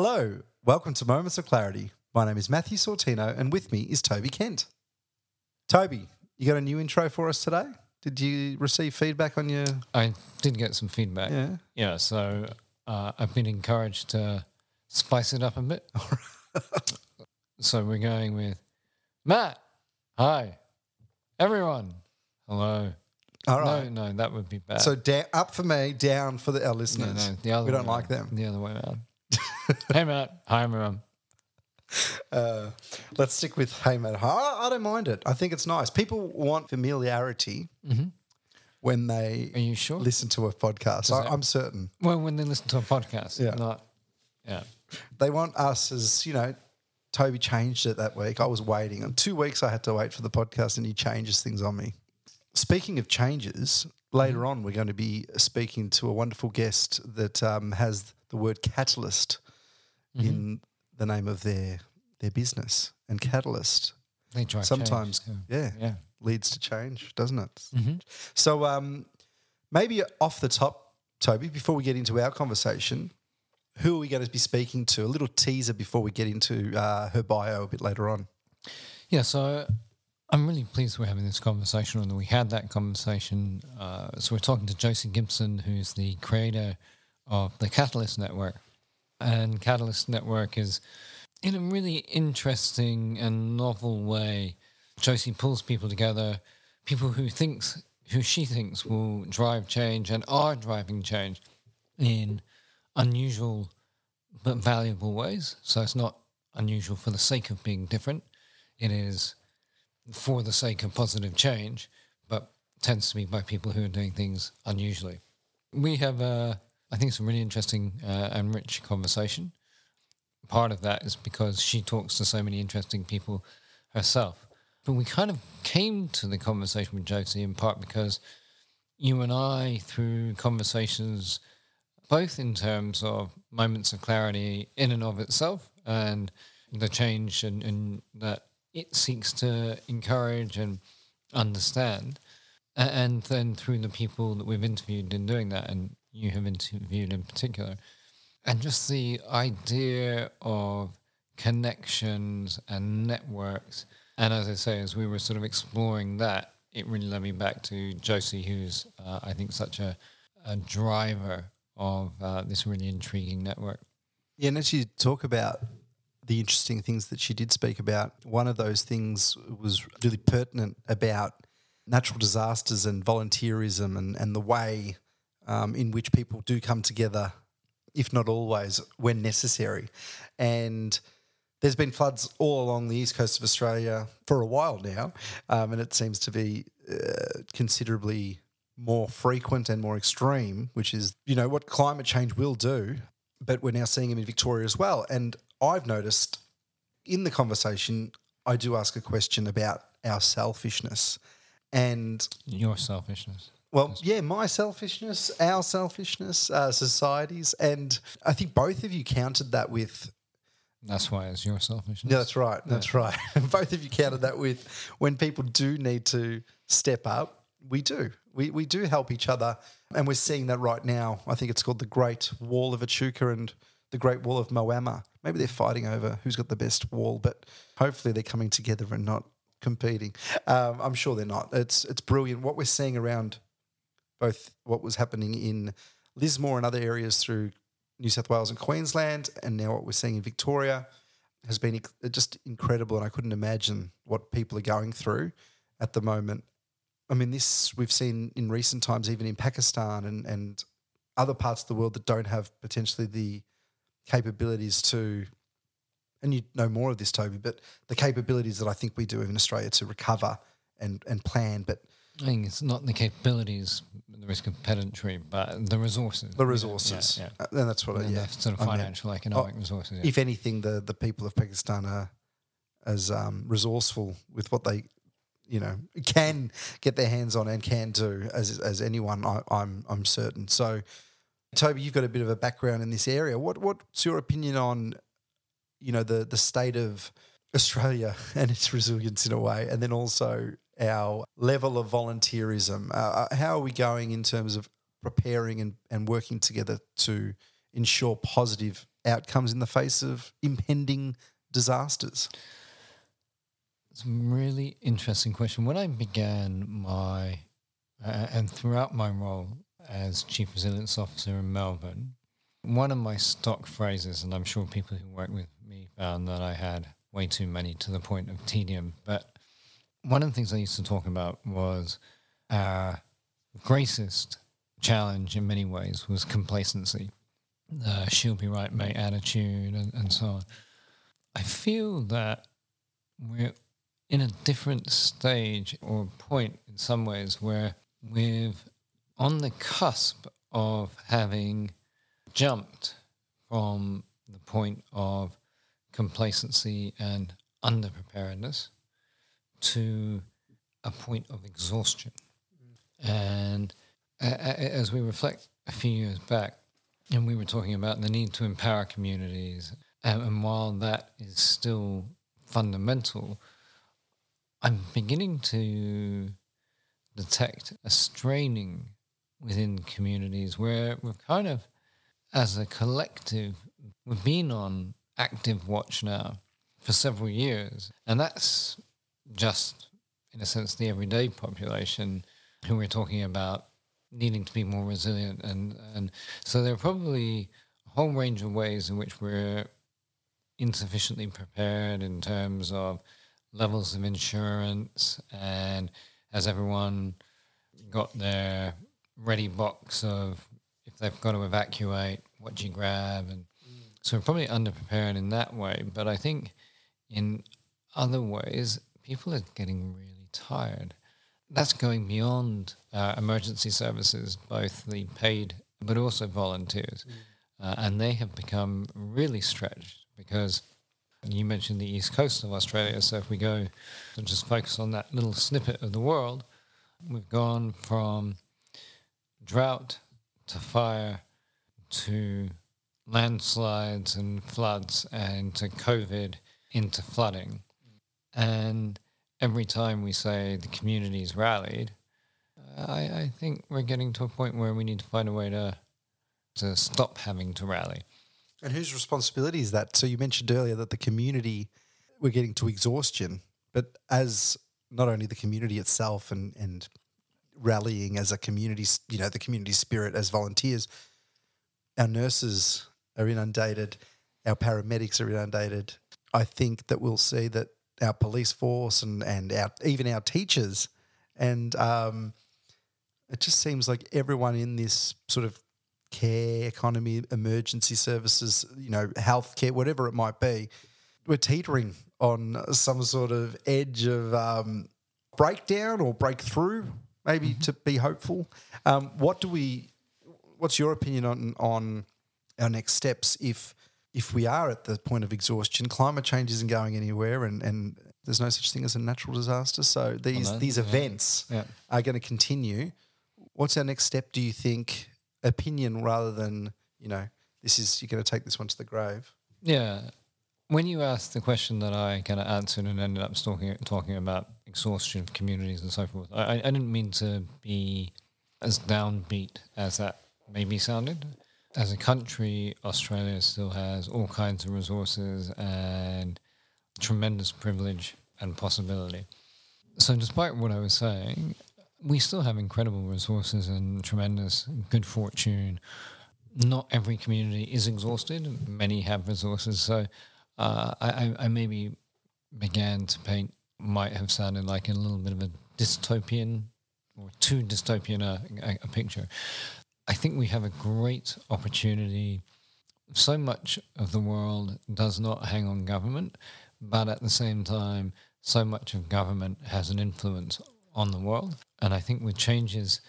Hello, welcome to Moments of Clarity. My name is Matthew Sortino and with me is Toby Kent. Toby, you got a new intro for us today? Did you receive feedback on your... I did get some feedback. Yeah, so I've been encouraged to spice it up a bit. So we're going with, Matt, hi, everyone, hello. All right. No, that would be bad. So up for me, down for our listeners. No, the other we don't like them. The other way around. Hey, Matt, hi, everyone. Let's stick with hey, Matt. I don't mind it. I think it's nice. People want familiarity when they listen to a podcast. I'm certain. Well, when they listen to a podcast. Yeah. They want us as, Toby changed it that week. I was waiting. On 2 weeks I had to wait for the podcast and he changes things on me. Speaking of changes, later on we're going to be speaking to a wonderful guest that has the word catalyst in the name of their business, and catalyst sometimes change, leads to change, doesn't it? So maybe off the top, Toby, before we get into our conversation, who are we going to be speaking to? A little teaser before we get into her bio a bit later on. Yeah, so I'm really pleased we're having this conversation, and we had that conversation. So we're talking to Josie Gibson, who's the creator of the Catalyst Network. And Catalyst Network is, in a really interesting and novel way, Josie pulls people together, people who she thinks will drive change and are driving change in unusual but valuable ways. So it's not unusual for the sake of being different. It is for the sake of positive change, but tends to be by people who are doing things unusually. We have I think it's a really interesting and rich conversation. Part of that is because she talks to so many interesting people herself. But we kind of came to the conversation with Josie in part because you and I, through conversations, both in terms of Moments of Clarity in and of itself and the change and that it seeks to encourage and understand, and then through the people that we've interviewed in doing that, and you have interviewed in particular, and just the idea of connections and networks. And as I say, as we were sort of exploring that, it really led me back to Josie, who's I think such a driver of this really intriguing network. Yeah, and as you talk about the interesting things that she did speak about, one of those things was really pertinent about natural disasters and volunteerism and the way in which people do come together, if not always, when necessary. And there's been floods all along the east coast of Australia for a while now, and it seems to be considerably more frequent and more extreme, which is, what climate change will do, but we're now seeing them in Victoria as well. And I've noticed in the conversation I do ask a question about our selfishness and... Your selfishness. Well, yeah, my selfishness, our selfishness, societies, and I think both of you countered that with... That's why it's your selfishness. Yeah, that's right, that's right. Both of you countered that with when people do need to step up, we do. We do help each other, and we're seeing that right now. I think it's called the Great Wall of Echuca and the Great Wall of Moama. Maybe they're fighting over who's got the best wall, but hopefully they're coming together and not competing. I'm sure they're not. It's brilliant. What we're seeing around... both what was happening in Lismore and other areas through New South Wales and Queensland, and now what we're seeing in Victoria has been just incredible, and I couldn't imagine what people are going through at the moment. I mean, this we've seen in recent times even in Pakistan and other parts of the world that don't have potentially the capabilities to, and you know more of this, Toby, but the capabilities that I think we do in Australia to recover and plan, but... I think it's not the capabilities, the risk of pedantry, but the resources. The resources. Yeah, yeah. And that's what and the sort of financial, economic resources. Yeah. If anything, the people of Pakistan are as resourceful with what they, can get their hands on and can do as anyone, I'm certain. So, Toby, you've got a bit of a background in this area. What's your opinion on, the state of Australia and its resilience in a way, and then also... our level of volunteerism, how are we going in terms of preparing and working together to ensure positive outcomes in the face of impending disasters? It's a really interesting question. When I began my and throughout my role as Chief Resilience Officer in Melbourne, one of my stock phrases, and I'm sure people who work with me found that I had way too many to the point of tedium, but one of the things I used to talk about was our greatest challenge in many ways was complacency, she'll be right mate attitude and so on. I feel that we're in a different stage or point in some ways where we're on the cusp of having jumped from the point of complacency and underpreparedness to a point of exhaustion. And as we reflect a few years back, and we were talking about the need to empower communities, and while that is still fundamental, I'm beginning to detect a straining within communities where we've kind of, as a collective, we've been on active watch now for several years, and that's just, in a sense, the everyday population who we're talking about needing to be more resilient. And so there are probably a whole range of ways in which we're insufficiently prepared in terms of levels of insurance, and has everyone got their ready box of if they've got to evacuate, what do you grab? And so we're probably underprepared in that way. But I think in other ways, people are getting really tired. That's going beyond emergency services, both the paid but also volunteers. And they have become really stretched because you mentioned the east coast of Australia. So if we go and just focus on that little snippet of the world, we've gone from drought to fire to landslides and floods and to COVID into flooding. And every time we say the community's rallied, I think we're getting to a point where we need to find a way to stop having to rally. And whose responsibility is that? So you mentioned earlier that the community, we're getting to exhaustion, but as not only the community itself and rallying as a community, you know, the community spirit as volunteers, our nurses are inundated, our paramedics are inundated. I think that we'll see that our police force and our, even our teachers. And it just seems like everyone in this sort of care economy, emergency services, you know, healthcare, whatever it might be, we're teetering on some sort of edge of breakdown or breakthrough, maybe to be hopeful. What's your opinion on our next steps if we are at the point of exhaustion? Climate change isn't going anywhere and there's no such thing as a natural disaster. So these events are going to continue. What's our next step, do you think? Opinion rather than, you know, this is, you're going to take this one to the grave. Yeah. When you asked the question that I kind of answered and ended up talking about exhaustion of communities and so forth, I didn't mean to be as downbeat as that maybe sounded. As a country, Australia still has all kinds of resources and tremendous privilege and possibility. So despite what I was saying, we still have incredible resources and tremendous good fortune. Not every community is exhausted. Many have resources. So I maybe began to paint, might have sounded like a little bit of a dystopian or too dystopian a picture. I think we have a great opportunity. So much of the world does not hang on government, but at the same time, so much of government has an influence on the world. And I think with changes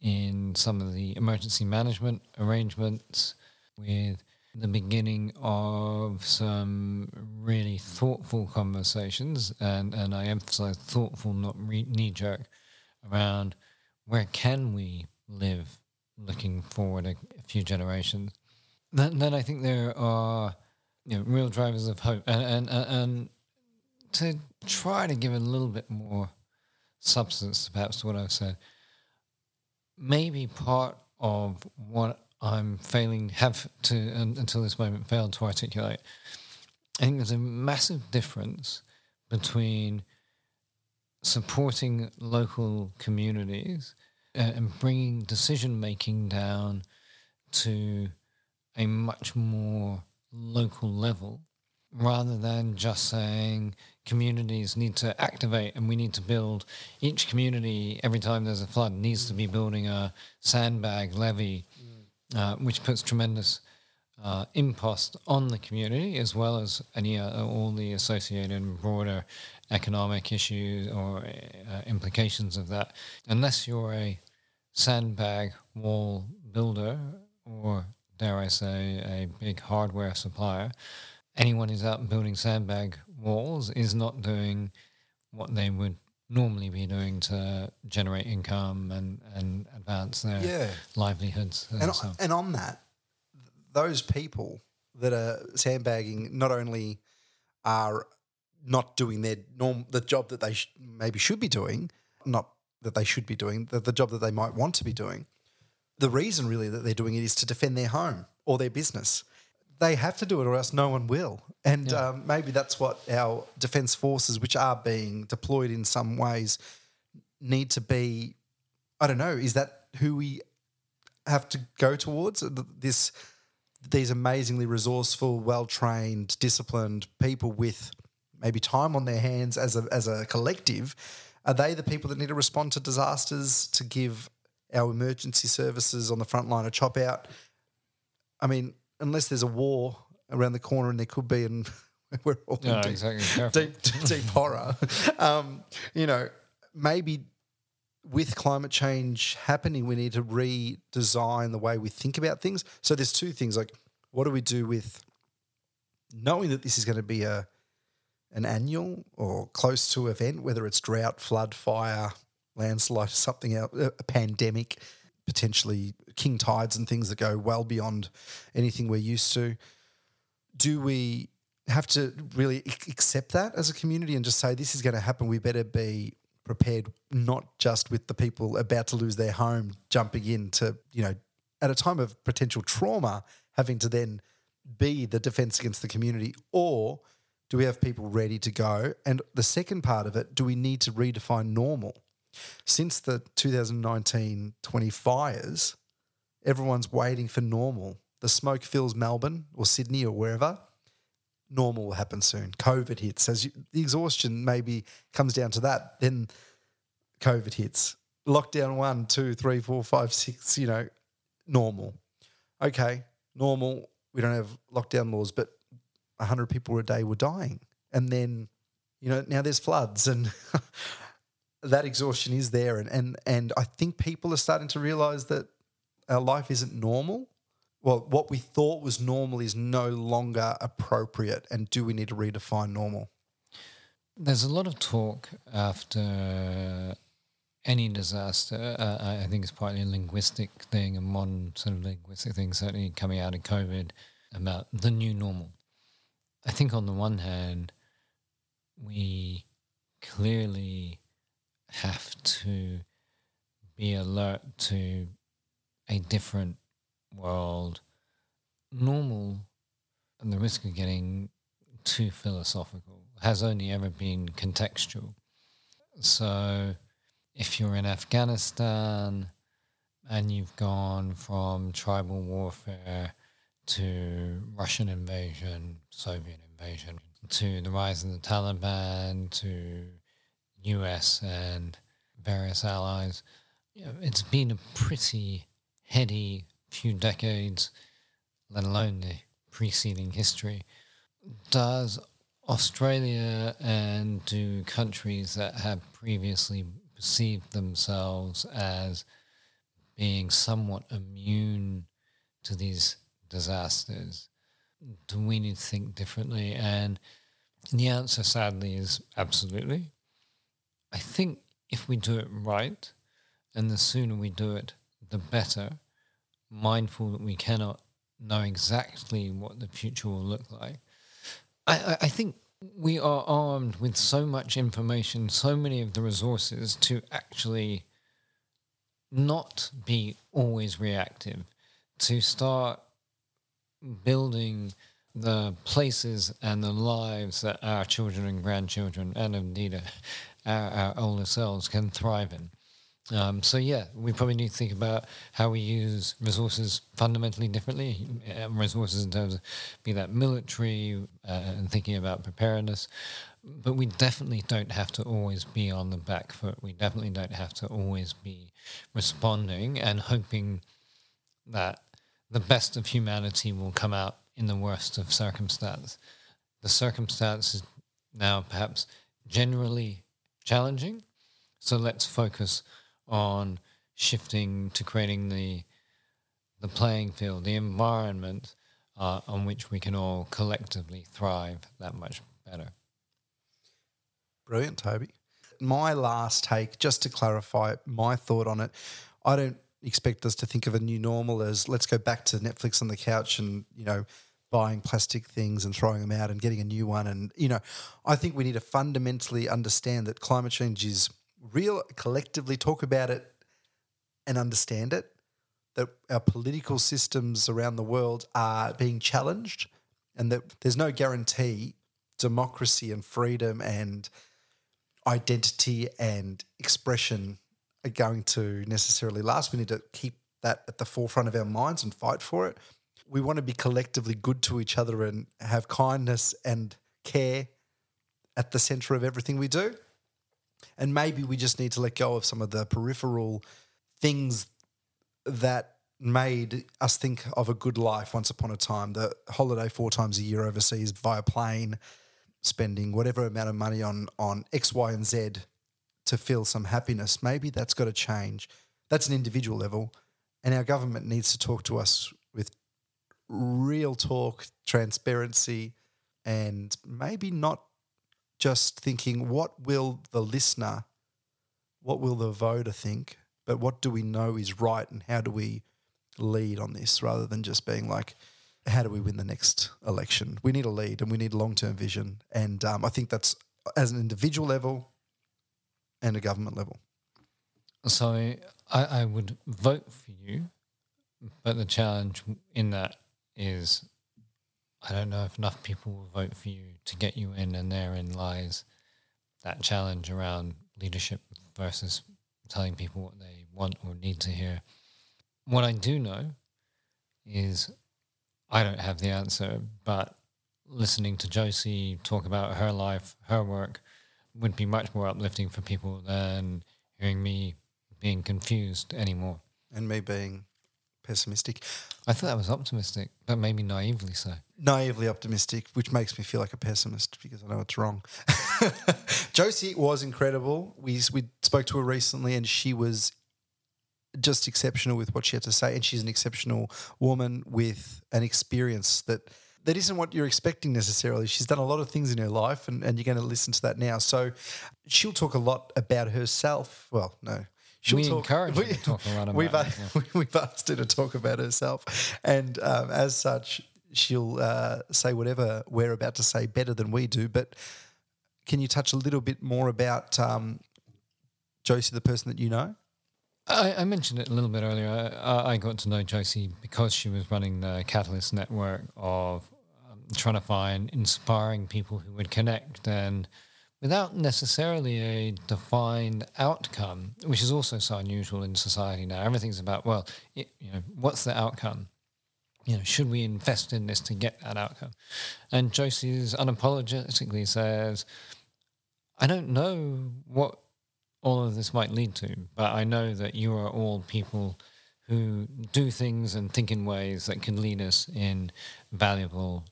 in some of the emergency management arrangements, with the beginning of some really thoughtful conversations, and I emphasize thoughtful, not knee-jerk, around where can we live looking forward a few generations, then I think there are, you know, real drivers of hope. And to try to give a little bit more substance perhaps to what I've said, maybe part of what I'm failing, have to, until this moment, failed to articulate. I think there's a massive difference between supporting local communities and bringing decision-making down to a much more local level, rather than just saying communities need to activate and we need to build, each community every time there's a flood needs to be building a sandbag levy, which puts tremendous impost on the community as well as any all the associated broader economic issues or implications of that. Unless you're a sandbag wall builder or, dare I say, a big hardware supplier, anyone who's out building sandbag walls is not doing what they would normally be doing to generate income and advance their livelihoods. And on that, those people that are sandbagging not only are not doing their the job that they maybe should be doing, not that they should be doing, the job that they might want to be doing, the reason really that they're doing it is to defend their home or their business. They have to do it or else no one will. And maybe that's what our defence forces, which are being deployed in some ways, need to be. I don't know, is that who we have to go towards? These amazingly resourceful, well-trained, disciplined people with maybe time on their hands as a collective, are they the people that need to respond to disasters, to give our emergency services on the front line a chop out? I mean, unless there's a war around the corner, and there could be, and we're all deep horror. Maybe with climate change happening, we need to redesign the way we think about things. So there's two things, like what do we do with knowing that this is going to be an annual or close to event, whether it's drought, flood, fire, landslide, something else, a pandemic, potentially king tides and things that go well beyond anything we're used to. Do we have to really accept that as a community and just say this is going to happen, we better be prepared, not just with the people about to lose their home jumping in to, at a time of potential trauma, having to then be the defence against the community? Or do we have people ready to go? And the second part of it, do we need to redefine normal? Since the 2019-20 fires, everyone's waiting for normal. The smoke fills Melbourne or Sydney or wherever. Normal will happen soon. COVID hits. The exhaustion maybe comes down to that. Then COVID hits. Lockdown 1, 2, 3, 4, 5, 6, normal. Okay, normal. We don't have lockdown laws, but 100 people a day were dying. And then, now there's floods and... that exhaustion is there, and I think people are starting to realise that our life isn't normal. Well, what we thought was normal is no longer appropriate, and do we need to redefine normal? There's a lot of talk after any disaster. I think it's partly a linguistic thing, a modern sort of linguistic thing, certainly coming out of COVID, about the new normal. I think on the one hand, we clearly have to be alert to a different world. Normal, and the risk of getting too philosophical, has only ever been contextual. So if you're in Afghanistan and you've gone from tribal warfare to Russian invasion, Soviet invasion, to the rise of the Taliban, to US and various allies, it's been a pretty heady few decades, let alone the preceding history. Does Australia and do countries that have previously perceived themselves as being somewhat immune to these disasters, do we need to think differently? And the answer, sadly, is absolutely. I think if we do it right, and the sooner we do it, the better, mindful that we cannot know exactly what the future will look like. I think we are armed with so much information, so many of the resources to actually not be always reactive, to start building the places and the lives that our children and grandchildren and indeed our older selves can thrive in. So, yeah, we probably need to think about how we use resources fundamentally differently, resources in terms of be that military and thinking about preparedness. But we definitely don't have to always be on the back foot. We definitely don't have to always be responding and hoping that the best of humanity will come out in the worst of circumstance. The circumstance is now perhaps generally challenging, so let's focus on shifting to creating the playing field, the environment on which we can all collectively thrive that much better. Brilliant, Toby. My last take, just to clarify my thought on it, I don't expect us to think of a new normal as let's go back to Netflix on the couch and, you know, buying plastic things and throwing them out and getting a new one. And, you know, I think we need to fundamentally understand that climate change is real, collectively talk about it and understand it, that our political systems around the world are being challenged and that there's no guarantee democracy and freedom and identity and expression are going to necessarily last. We need to keep that at the forefront of our minds and fight for it. We want to be collectively good to each other and have kindness and care at the centre of everything we do. And maybe we just need to let go of some of the peripheral things that made us think of a good life once upon a time, the holiday 4 times a year overseas via plane, spending whatever amount of money on X, Y and Z to feel some happiness. Maybe that's got to change. That's an individual level, and our government needs to talk to us with real talk, transparency, and maybe not just thinking what will the listener, what will the voter think, but what do we know is right and how do we lead on this rather than just being like, how do we win the next election? We need a lead and we need long-term vision. And I think that's as an individual level and a government level. So I would vote for you, but the challenge in that is I don't know if enough people will vote for you to get you in, and therein lies that challenge around leadership versus telling people what they want or need to hear. What I do know is I don't have the answer, but listening to Josie talk about her life, her work, would be much more uplifting for people than hearing me being confused anymore. And me being pessimistic. I thought that was optimistic, but maybe naively so. Naively optimistic, which makes me feel like a pessimist because I know it's wrong. Josie was incredible. We spoke to her recently and she was just exceptional with what she had to say, and she's an exceptional woman with an experience that isn't what you're expecting necessarily. She's done a lot of things in her life and you're going to listen to that now. So she'll talk a lot about herself. Well, no. We encourage her to talk a lot about herself. We've asked her to talk about herself. And as such, she'll say whatever we're about to say better than we do. But can you touch a little bit more about Josie, the person that you know? I mentioned it a little bit earlier. I got to know Josie because she was running the Catalyst Network of trying to find inspiring people who would connect and without necessarily a defined outcome, which is also so unusual in society now. Everything's about, well, you know, what's the outcome? You know, should we invest in this to get that outcome? And Josie's unapologetically says, I don't know what all of this might lead to, but I know that you are all people who do things and think in ways that can lead us in valuable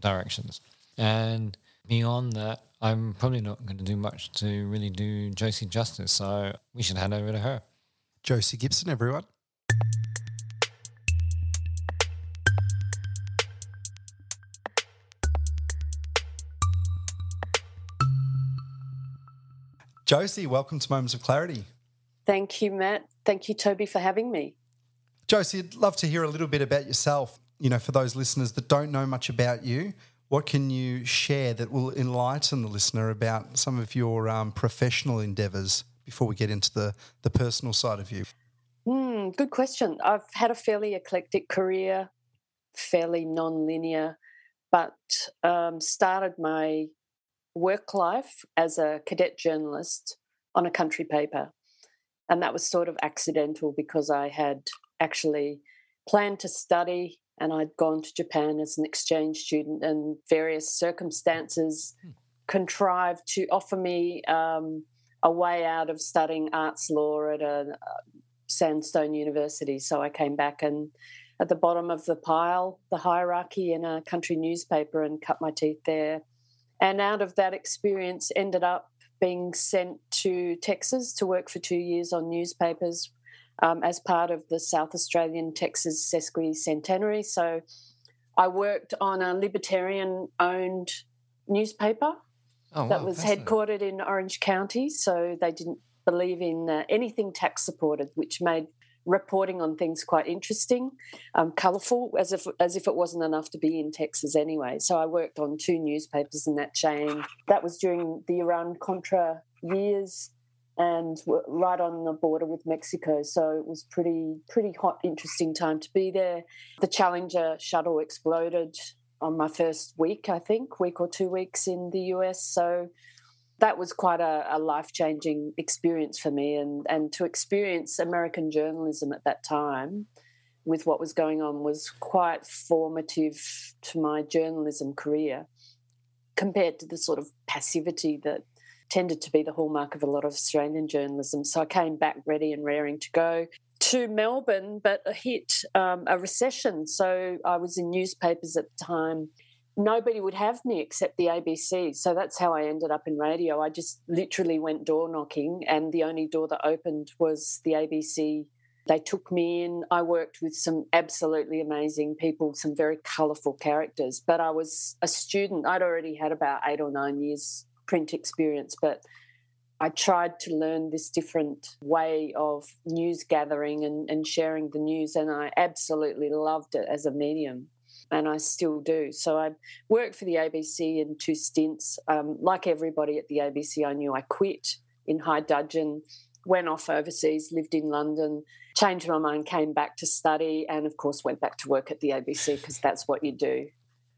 directions. And beyond that, I'm probably not going to do much to really do Josie justice, so we should hand over to her. Josie Gibson, everyone. Josie, welcome to Moments of Clarity. Thank you, Matt. Thank you, Toby, for having me. Josie, I'd love to hear a little bit about yourself. You know, for those listeners that don't know much about you, what can you share that will enlighten the listener about some of your professional endeavours before we get into the personal side of you? Good question. I've had a fairly eclectic career, fairly non-linear, but started my work life as a cadet journalist on a country paper. And that was sort of accidental because I had actually planned to study and I'd gone to Japan as an exchange student, and various circumstances contrived to offer me a way out of studying arts law at a sandstone university. So I came back and at the bottom of the pile, the hierarchy in a country newspaper, and cut my teeth there. And out of that experience ended up being sent to Texas to work for 2 years on newspapers as part of the South Australian Texas sesquicentenary. So I worked on a libertarian-owned newspaper that was headquartered in Orange County, so they didn't believe in anything tax-supported, which made reporting on things quite interesting, colourful, as if it wasn't enough to be in Texas anyway. So I worked on two newspapers in that chain. That was during the Iran-Contra years and right on the border with Mexico. So it was pretty hot, interesting time to be there. The Challenger shuttle exploded on my first week, I think, week or 2 weeks in the US. So that was quite a life-changing experience for me, and to experience American journalism at that time with what was going on was quite formative to my journalism career compared to the sort of passivity that tended to be the hallmark of a lot of Australian journalism. So I came back ready and raring to go to Melbourne, but a recession. So I was in newspapers at the time. Nobody would have me except the ABC. So that's how I ended up in radio. I just literally went door knocking, and the only door that opened was the ABC. They took me in. I worked with some absolutely amazing people, some very colourful characters, but I was a student. I'd already had about 8 or 9 years print experience, but I tried to learn this different way of news gathering and sharing the news, and I absolutely loved it as a medium. And I still do. So I worked for the ABC in two stints. Like everybody at the ABC, I knew I quit in high dudgeon, went off overseas, lived in London, changed my mind, came back to study, and, of course, went back to work at the ABC because that's what you do.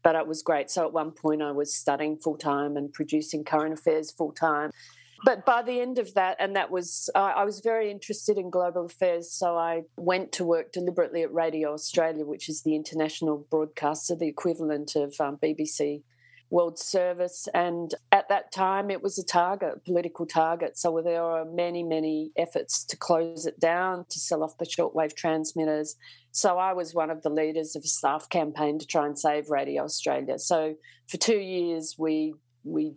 But it was great. So at one point I was studying full-time and producing current affairs full-time. But by the end of that, and that was, I was very interested in global affairs, so I went to work deliberately at Radio Australia, which is the international broadcaster, the equivalent of BBC World Service. And at that time, it was a target, a political target. So there were many, many efforts to close it down, to sell off the shortwave transmitters. So I was one of the leaders of a staff campaign to try and save Radio Australia. So for 2 years, we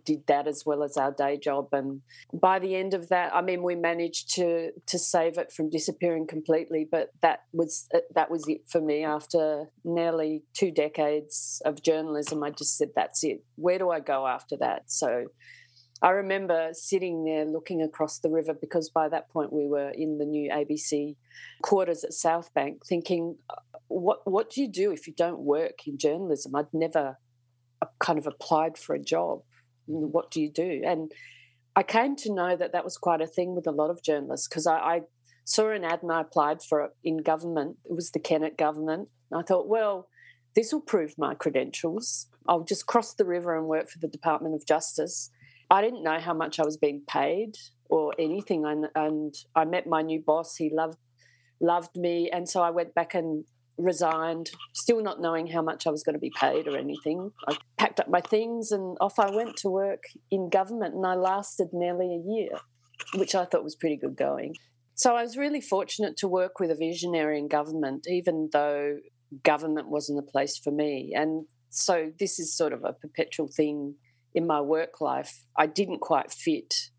did that as well as our day job, and by the end of that, I mean, we managed to save it from disappearing completely. But that was it for me. After nearly 2 decades of journalism, I just said, "That's it. Where do I go after that?" So I remember sitting there looking across the river, because by that point we were in the new ABC quarters at South Bank, thinking, "What do you do if you don't work in journalism?" I'd never kind of applied for a job. What do you do? And I came to know that was quite a thing with a lot of journalists, because I saw an ad and I applied for it in government. It was the Kennett government. And I thought, well, this will prove my credentials. I'll just cross the river and work for the Department of Justice. I didn't know how much I was being paid or anything, and I met my new boss. He loved me, and so I went back and resigned, still not knowing how much I was going to be paid or anything. I packed up my things and off I went to work in government, and I lasted nearly a year, which I thought was pretty good going. So I was really fortunate to work with a visionary in government, even though government wasn't the place for me. And so this is sort of a perpetual thing in my work life. I didn't quite fit,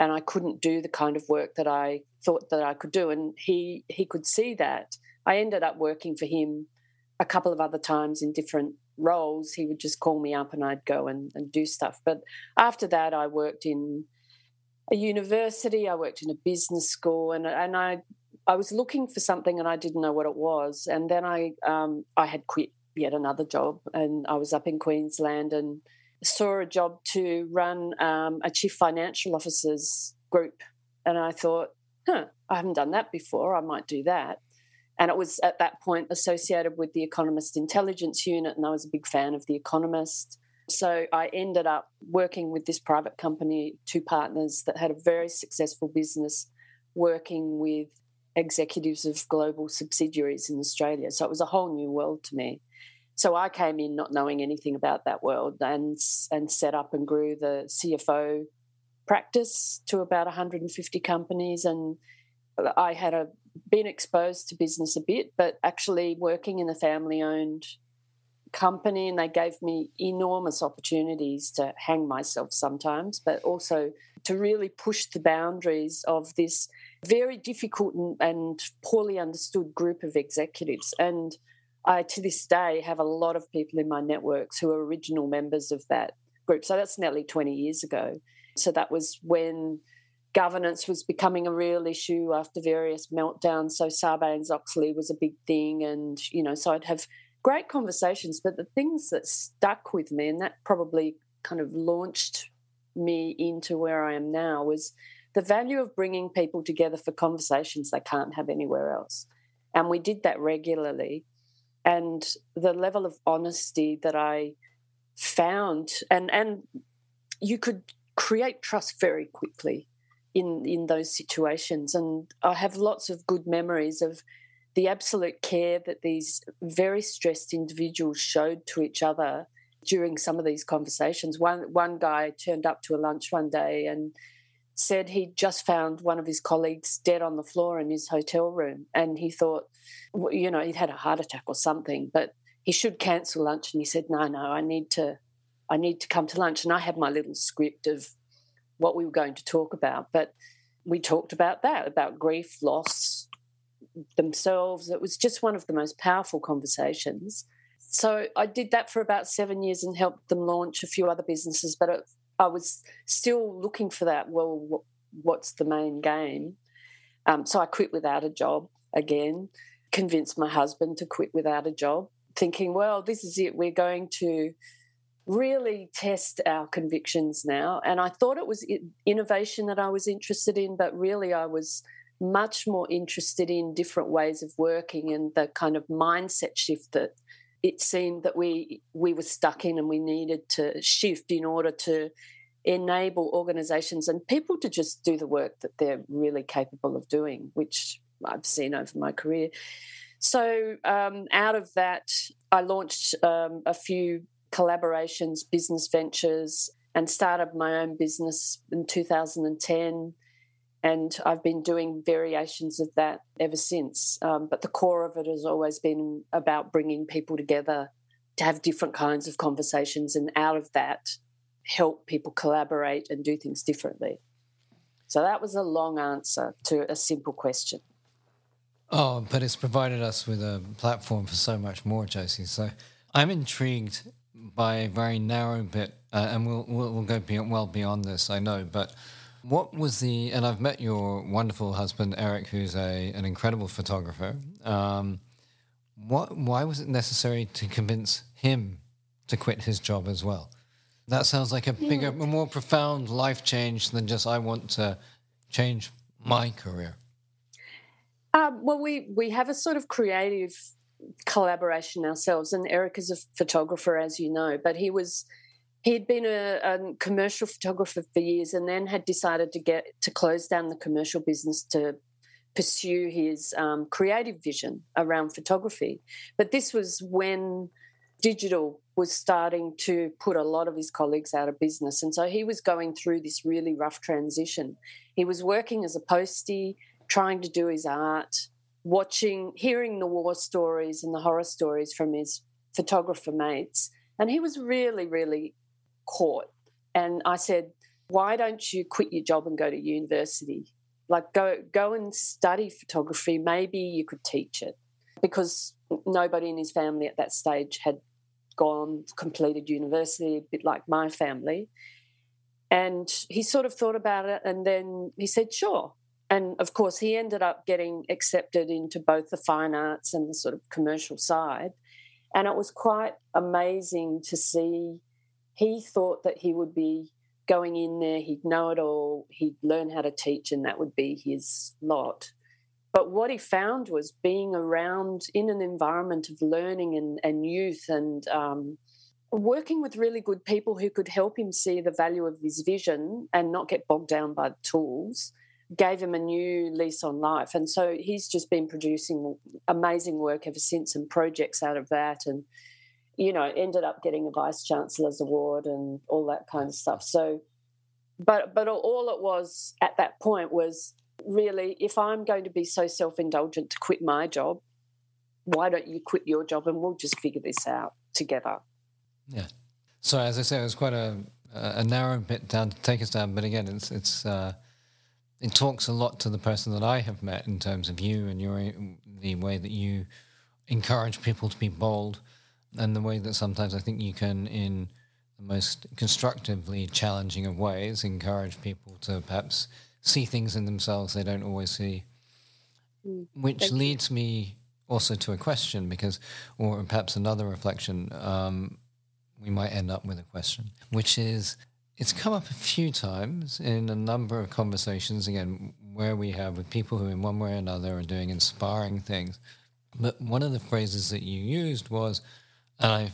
and I couldn't do the kind of work that I thought that I could do, and he could see that. I ended up working for him a couple of other times in different roles. He would just call me up and I'd go and do stuff. But after that, I worked in a university, I worked in a business school, and I was looking for something and I didn't know what it was. And then I had quit yet another job, and I was up in Queensland and saw a job to run a chief financial officer's group. And I thought, I haven't done that before, I might do that. And it was at that point associated with the Economist Intelligence Unit, and I was a big fan of The Economist. So I ended up working with this private company, two partners that had a very successful business working with executives of global subsidiaries in Australia. So it was a whole new world to me. So I came in not knowing anything about that world and set up and grew the CFO practice to about 150 companies. And I had been exposed to business a bit, but actually working in a family-owned company, and they gave me enormous opportunities to hang myself sometimes, but also to really push the boundaries of this very difficult and poorly understood group of executives. And I, to this day, have a lot of people in my networks who are original members of that group. So that's nearly 20 years ago. So that was when governance was becoming a real issue after various meltdowns. So Sarbanes-Oxley was a big thing. And, you know, so I'd have great conversations. But the things that stuck with me, and that probably kind of launched me into where I am now, was the value of bringing people together for conversations they can't have anywhere else. And we did that regularly. And the level of honesty that I found, and you could create trust very quickly in those situations. And I have lots of good memories of the absolute care that these very stressed individuals showed to each other during some of these conversations. One guy turned up to a lunch one day and said he'd just found one of his colleagues dead on the floor in his hotel room, and he thought, you know, he'd had a heart attack or something, but he should cancel lunch. And he said, no, I need to come to lunch. And I had my little script of what we were going to talk about, but we talked about that, about grief, loss themselves. It was just one of the most powerful conversations. So I did that for about 7 years and helped them launch a few other businesses, but I was still looking for that, well, what's the main game? So I quit without a job again, convinced my husband to quit without a job, thinking, well, this is it. We're going to really test our convictions now. And I thought it was innovation that I was interested in, but really I was much more interested in different ways of working and the kind of mindset shift that it seemed that we were stuck in, and we needed to shift in order to enable organisations and people to just do the work that they're really capable of doing, which I've seen over my career. So out of that, I launched a few collaborations, business ventures, and started my own business in 2010, and I've been doing variations of that ever since. But the core of it has always been about bringing people together to have different kinds of conversations, and out of that help people collaborate and do things differently. So that was a long answer to a simple question. Oh, but it's provided us with a platform for so much more, Josie. So I'm intrigued by a very narrow bit, and we'll go well beyond this, I know, but... what was and I've met your wonderful husband, Eric, who's an incredible photographer. Why was it necessary to convince him to quit his job as well? That sounds like a bigger, more profound life change than just I want to change my career. Well, we have a sort of creative collaboration ourselves, and Eric is a photographer, as you know, but he'd been a commercial photographer for years, and then had decided to close down the commercial business to pursue his creative vision around photography. But this was when digital was starting to put a lot of his colleagues out of business, and so he was going through this really rough transition. He was working as a postie, trying to do his art, hearing the war stories and the horror stories from his photographer mates, and he was really, really caught. And I said, why don't you quit your job and go to university? Like, go and study photography. Maybe you could teach it, because nobody in his family at that stage had completed university, a bit like my family. And he sort of thought about it, and then he said, sure. And, of course, he ended up getting accepted into both the fine arts and the sort of commercial side. And it was quite amazing to see. He thought that he would be going in there, he'd know it all, he'd learn how to teach, and that would be his lot. But what he found was being around in an environment of learning and youth and working with really good people who could help him see the value of his vision and not get bogged down by the tools gave him a new lease on life. And so he's just been producing amazing work ever since and projects out of that, and, you know, ended up getting a Vice-Chancellor's Award and all that kind of stuff. So, but all it was at that point was, really, if I'm going to be so self-indulgent to quit my job, why don't you quit your job and we'll just figure this out together? Yeah. So as I say, it was quite a narrow bit down to take us down, but again, it talks a lot to the person that I have met in terms of you and the way that you encourage people to be bold, and the way that sometimes I think you can, in the most constructively challenging of ways, encourage people to perhaps see things in themselves they don't always see, which leads me also to a question, because, or perhaps another reflection, we might end up with a question, which is, it's come up a few times in a number of conversations, again, where we have with people who in one way or another are doing inspiring things. But one of the phrases that you used was, and I'm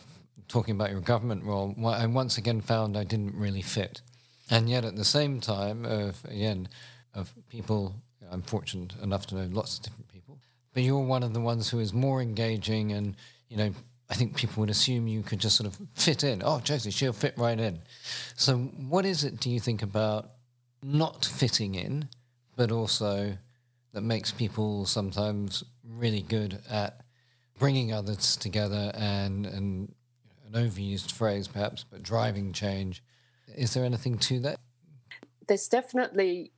talking about your government role, I once again found I didn't really fit. And yet at the same time of people, I'm fortunate enough to know lots of different people, but you're one of the ones who is more engaging and, you know, I think people would assume you could just sort of fit in. Oh, Josie, she'll fit right in. So what is it, do you think, about not fitting in, but also that makes people sometimes really good at bringing others together and an overused phrase perhaps, but driving change? Is there anything to that? There's definitely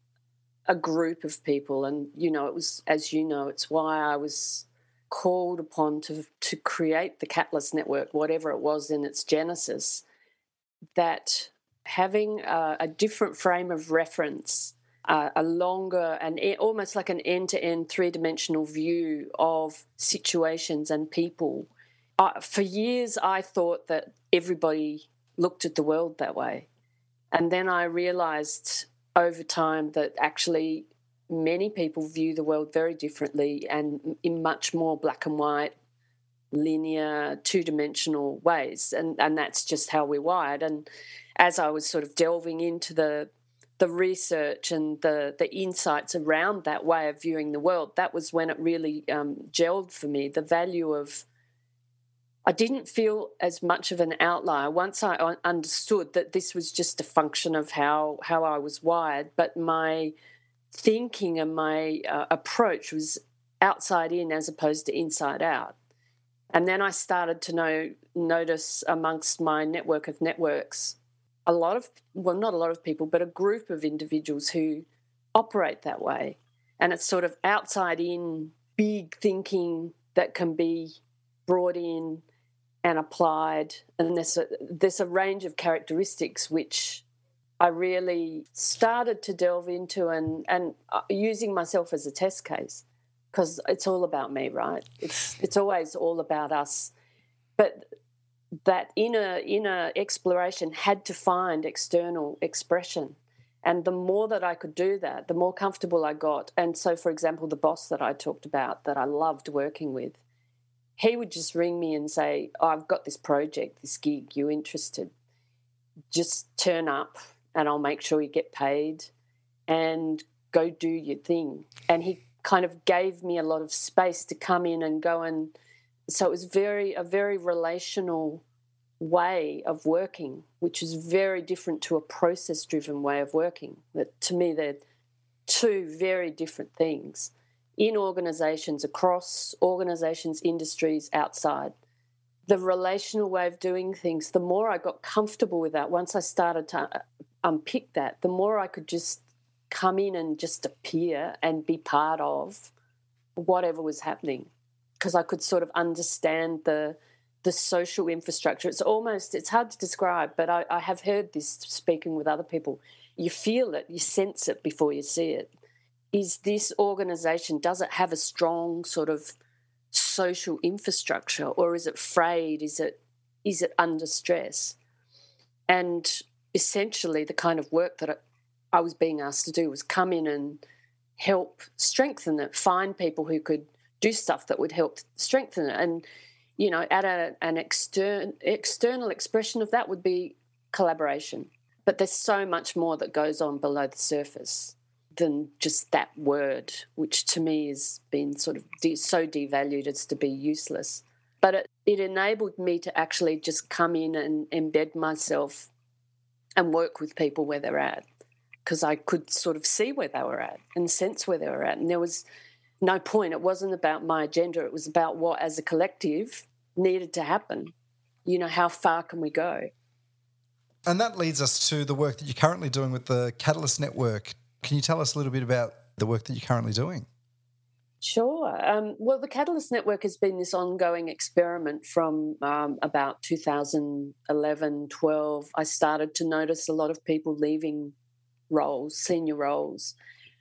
a group of people, and, you know, it was, as you know, it's why I was called upon to create the Catalyst Network, whatever it was in its genesis, that having a different frame of reference, a longer and almost like an end-to-end three-dimensional view of situations and people. For years I thought that everybody looked at the world that way. And then I realised over time that actually many people view the world very differently and in much more black and white, linear, two-dimensional ways. And that's just how we're wired. And as I was sort of delving into the research and the insights around that way of viewing the world, that was when it really gelled for me, the value of, I didn't feel as much of an outlier once I understood that this was just a function of how I was wired, but my thinking and my approach was outside in as opposed to inside out. And then I started to notice amongst my network of networks not a lot of people, but a group of individuals who operate that way. And it's sort of outside in, big thinking that can be brought in and applied, and there's a range of characteristics which I really started to delve into and using myself as a test case, because it's all about me, right? It's always all about us. But that inner exploration had to find external expression, and the more that I could do that, the more comfortable I got. And so, for example, the boss that I talked about that I loved working with, he would just ring me and say, oh, I've got this project, this gig, you interested? Just turn up and I'll make sure you get paid and go do your thing. And he kind of gave me a lot of space to come in and go, and so it was a very relational way of working, which is very different to a process-driven way of working. That, to me, they're two very different things. In organisations, across organisations, industries, outside, the relational way of doing things, the more I got comfortable with that, once I started to unpick that, the more I could just come in and just appear and be part of whatever was happening, because I could sort of understand the social infrastructure. It's hard to describe, but I have heard this speaking with other people. You feel it, you sense it before you see it. Is this organisation, does it have a strong sort of social infrastructure, or is it frayed? Is it under stress? And essentially the kind of work that I was being asked to do was come in and help strengthen it, find people who could do stuff that would help strengthen it. And, you know, at an external expression of that would be collaboration. But there's so much more that goes on below the surface than just that word, which to me has been sort of so devalued as to be useless. But it enabled me to actually just come in and embed myself and work with people where they're at, because I could sort of see where they were at and sense where they were at. And there was no point. It wasn't about my agenda. It was about what, as a collective, needed to happen. You know, how far can we go? And that leads us to the work that you're currently doing with the Catalyst Network. Can you tell us a little bit about the work that you're currently doing? Sure. Well, the Catalyst Network has been this ongoing experiment from about 2011, 12. I started to notice a lot of people leaving roles, senior roles,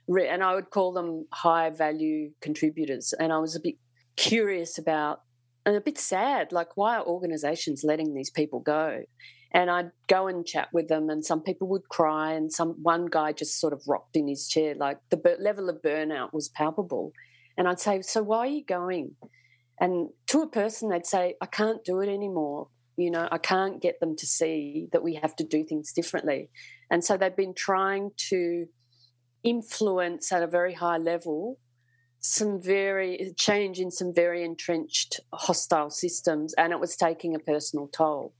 and I would call them high-value contributors. And I was a bit curious about and a bit sad, like, why are organisations letting these people go? And I'd go and chat with them, and some people would cry, and one guy just sort of rocked in his chair. Like, the level of burnout was palpable. And I'd say, so why are you going? And to a person, they'd say, I can't do it anymore. You know, I can't get them to see that we have to do things differently. And so they've been trying to influence at a very high level some very entrenched hostile systems, and it was taking a personal toll.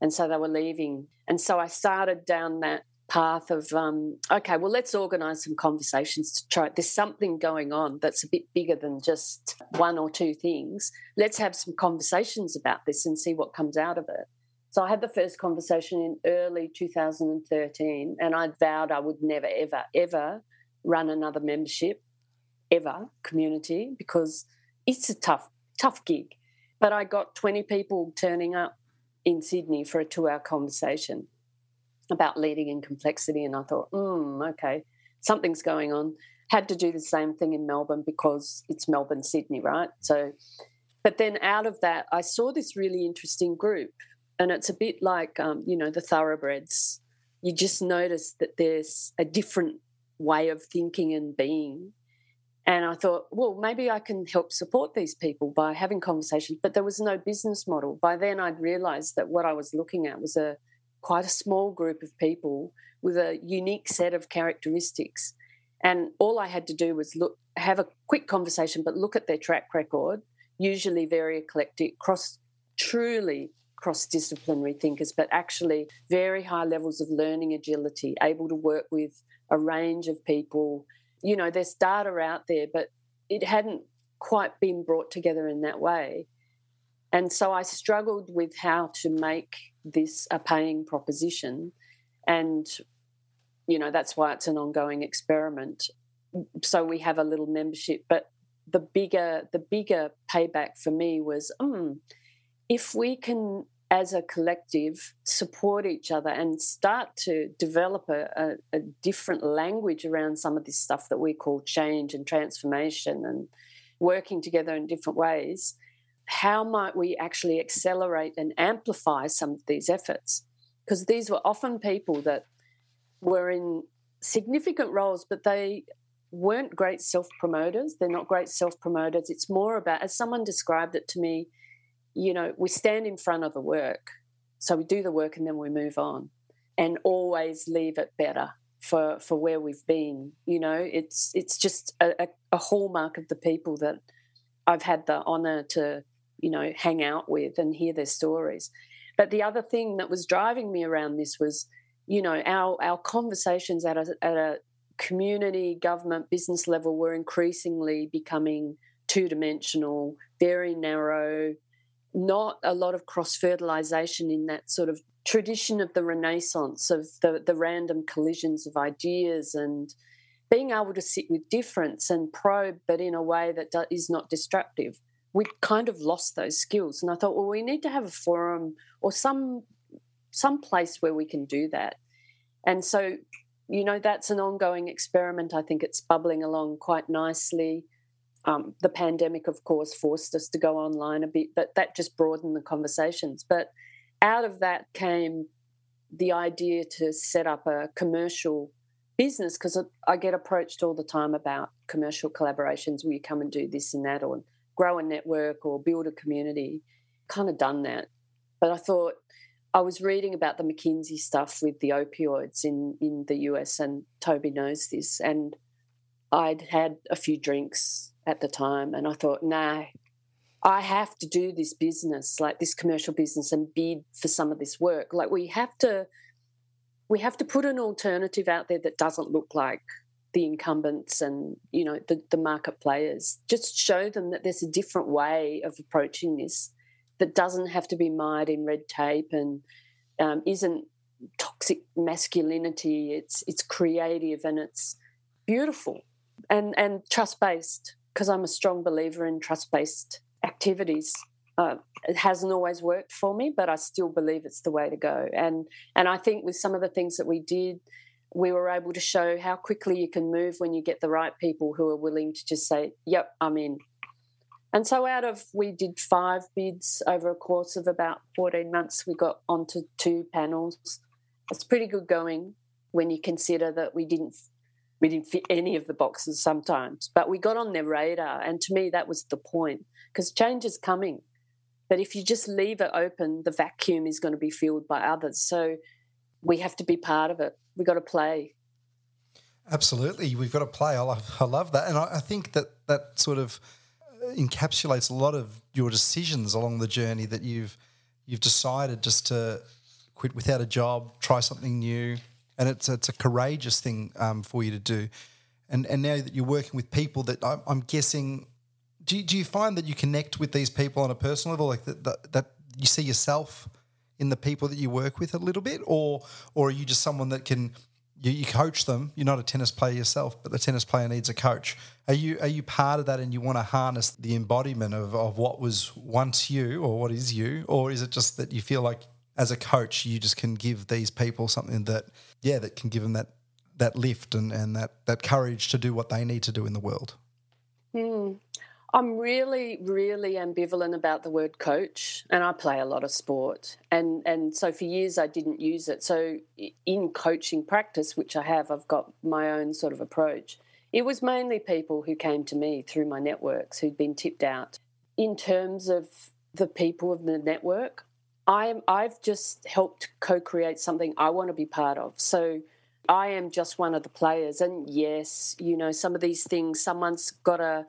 And so they were leaving. And so I started down that path of, okay, well, let's organise some conversations to try. There's something going on that's a bit bigger than just one or two things. Let's have some conversations about this and see what comes out of it. So I had the first conversation in early 2013, and I vowed I would never, ever, ever run another membership, ever, community, because it's a tough gig. But I got 20 people turning up in Sydney for a 2-hour conversation about leading in complexity, and I thought, okay, something's going on. Had to do the same thing in Melbourne because it's Melbourne, Sydney, right? So, but then out of that, I saw this really interesting group, and it's a bit like, you know, the thoroughbreds. You just notice that there's a different way of thinking and being. And I thought, well, maybe I can help support these people by having conversations. But there was no business model. By then I'd realised that what I was looking at was quite a small group of people with a unique set of characteristics. And all I had to do was have a quick conversation, but look at their track record, usually very eclectic, truly cross-disciplinary thinkers, but actually very high levels of learning agility, able to work with a range of people. You know, there's data out there, but it hadn't quite been brought together in that way. And so I struggled with how to make this a paying proposition. And, you know, that's why it's an ongoing experiment. So we have a little membership. But the bigger payback for me was, if we can, as a collective, support each other and start to develop a different language around some of this stuff that we call change and transformation and working together in different ways, how might we actually accelerate and amplify some of these efforts? Because these were often people that were in significant roles, but they weren't great self-promoters. They're not great self-promoters. It's more about, as someone described it to me, you know, we stand in front of the work. So we do the work and then we move on, and always leave it better for where we've been. You know, it's just a hallmark of the people that I've had the honour to, you know, hang out with and hear their stories. But the other thing that was driving me around this was, you know, our conversations at a community, government, business level were increasingly becoming two-dimensional, very narrow, not a lot of cross-fertilisation in that sort of tradition of the Renaissance, of the random collisions of ideas, and being able to sit with difference and probe, but in a way that is not destructive. We kind of lost those skills. And I thought, well, we need to have a forum or some place where we can do that. And so, you know, that's an ongoing experiment. I think it's bubbling along quite nicely. The pandemic, of course, forced us to go online a bit, but that just broadened the conversations. But out of that came the idea to set up a commercial business, because I get approached all the time about commercial collaborations. Will you come and do this and that, or grow a network, or build a community? Kind of done that. But I thought, I was reading about the McKinsey stuff with the opioids in the US, and Toby knows this, and I'd had a few drinks at the time, and I thought, nah, I have to do this business, like this commercial business, and bid for some of this work. Like we have to put an alternative out there that doesn't look like the incumbents and, you know, the market players. Just show them that there's a different way of approaching this that doesn't have to be mired in red tape and isn't toxic masculinity. It's creative and it's beautiful and trust-based, because I'm a strong believer in trust-based activities. It hasn't always worked for me, but I still believe it's the way to go. And I think with some of the things that we did, we were able to show how quickly you can move when you get the right people who are willing to just say, yep, I'm in. And so we did 5 bids over a course of about 14 months. We got onto 2 panels. It's pretty good going when you consider that we didn't fit any of the boxes sometimes. But we got on their radar, and to me that was the point, because change is coming. But if you just leave it open, the vacuum is going to be filled by others. So we have to be part of it. We've got to play. Absolutely. We've got to play. I love that. And I think that sort of encapsulates a lot of your decisions along the journey, that you've decided just to quit without a job, try something new, and it's a courageous thing for you to do. And now that you're working with people that I'm guessing, do you find that you connect with these people on a personal level, like that you see yourself in the people that you work with a little bit, or are you just someone that can you coach them? You're not a tennis player yourself, but the tennis player needs a coach. Are you part of that, and you want to harness the embodiment of what was once you, or what is you, or is it just that you feel like as a coach you just can give these people something that can give them that lift and that courage to do what they need to do in the world? I'm really, really ambivalent about the word coach, and I play a lot of sport. And so for years I didn't use it. So in coaching practice, which I have, I've got my own sort of approach. It was mainly people who came to me through my networks who'd been tipped out. In terms of the people of the network, I've just helped co-create something I want to be part of. So I am just one of the players. And yes, you know, some of these things, someone's got to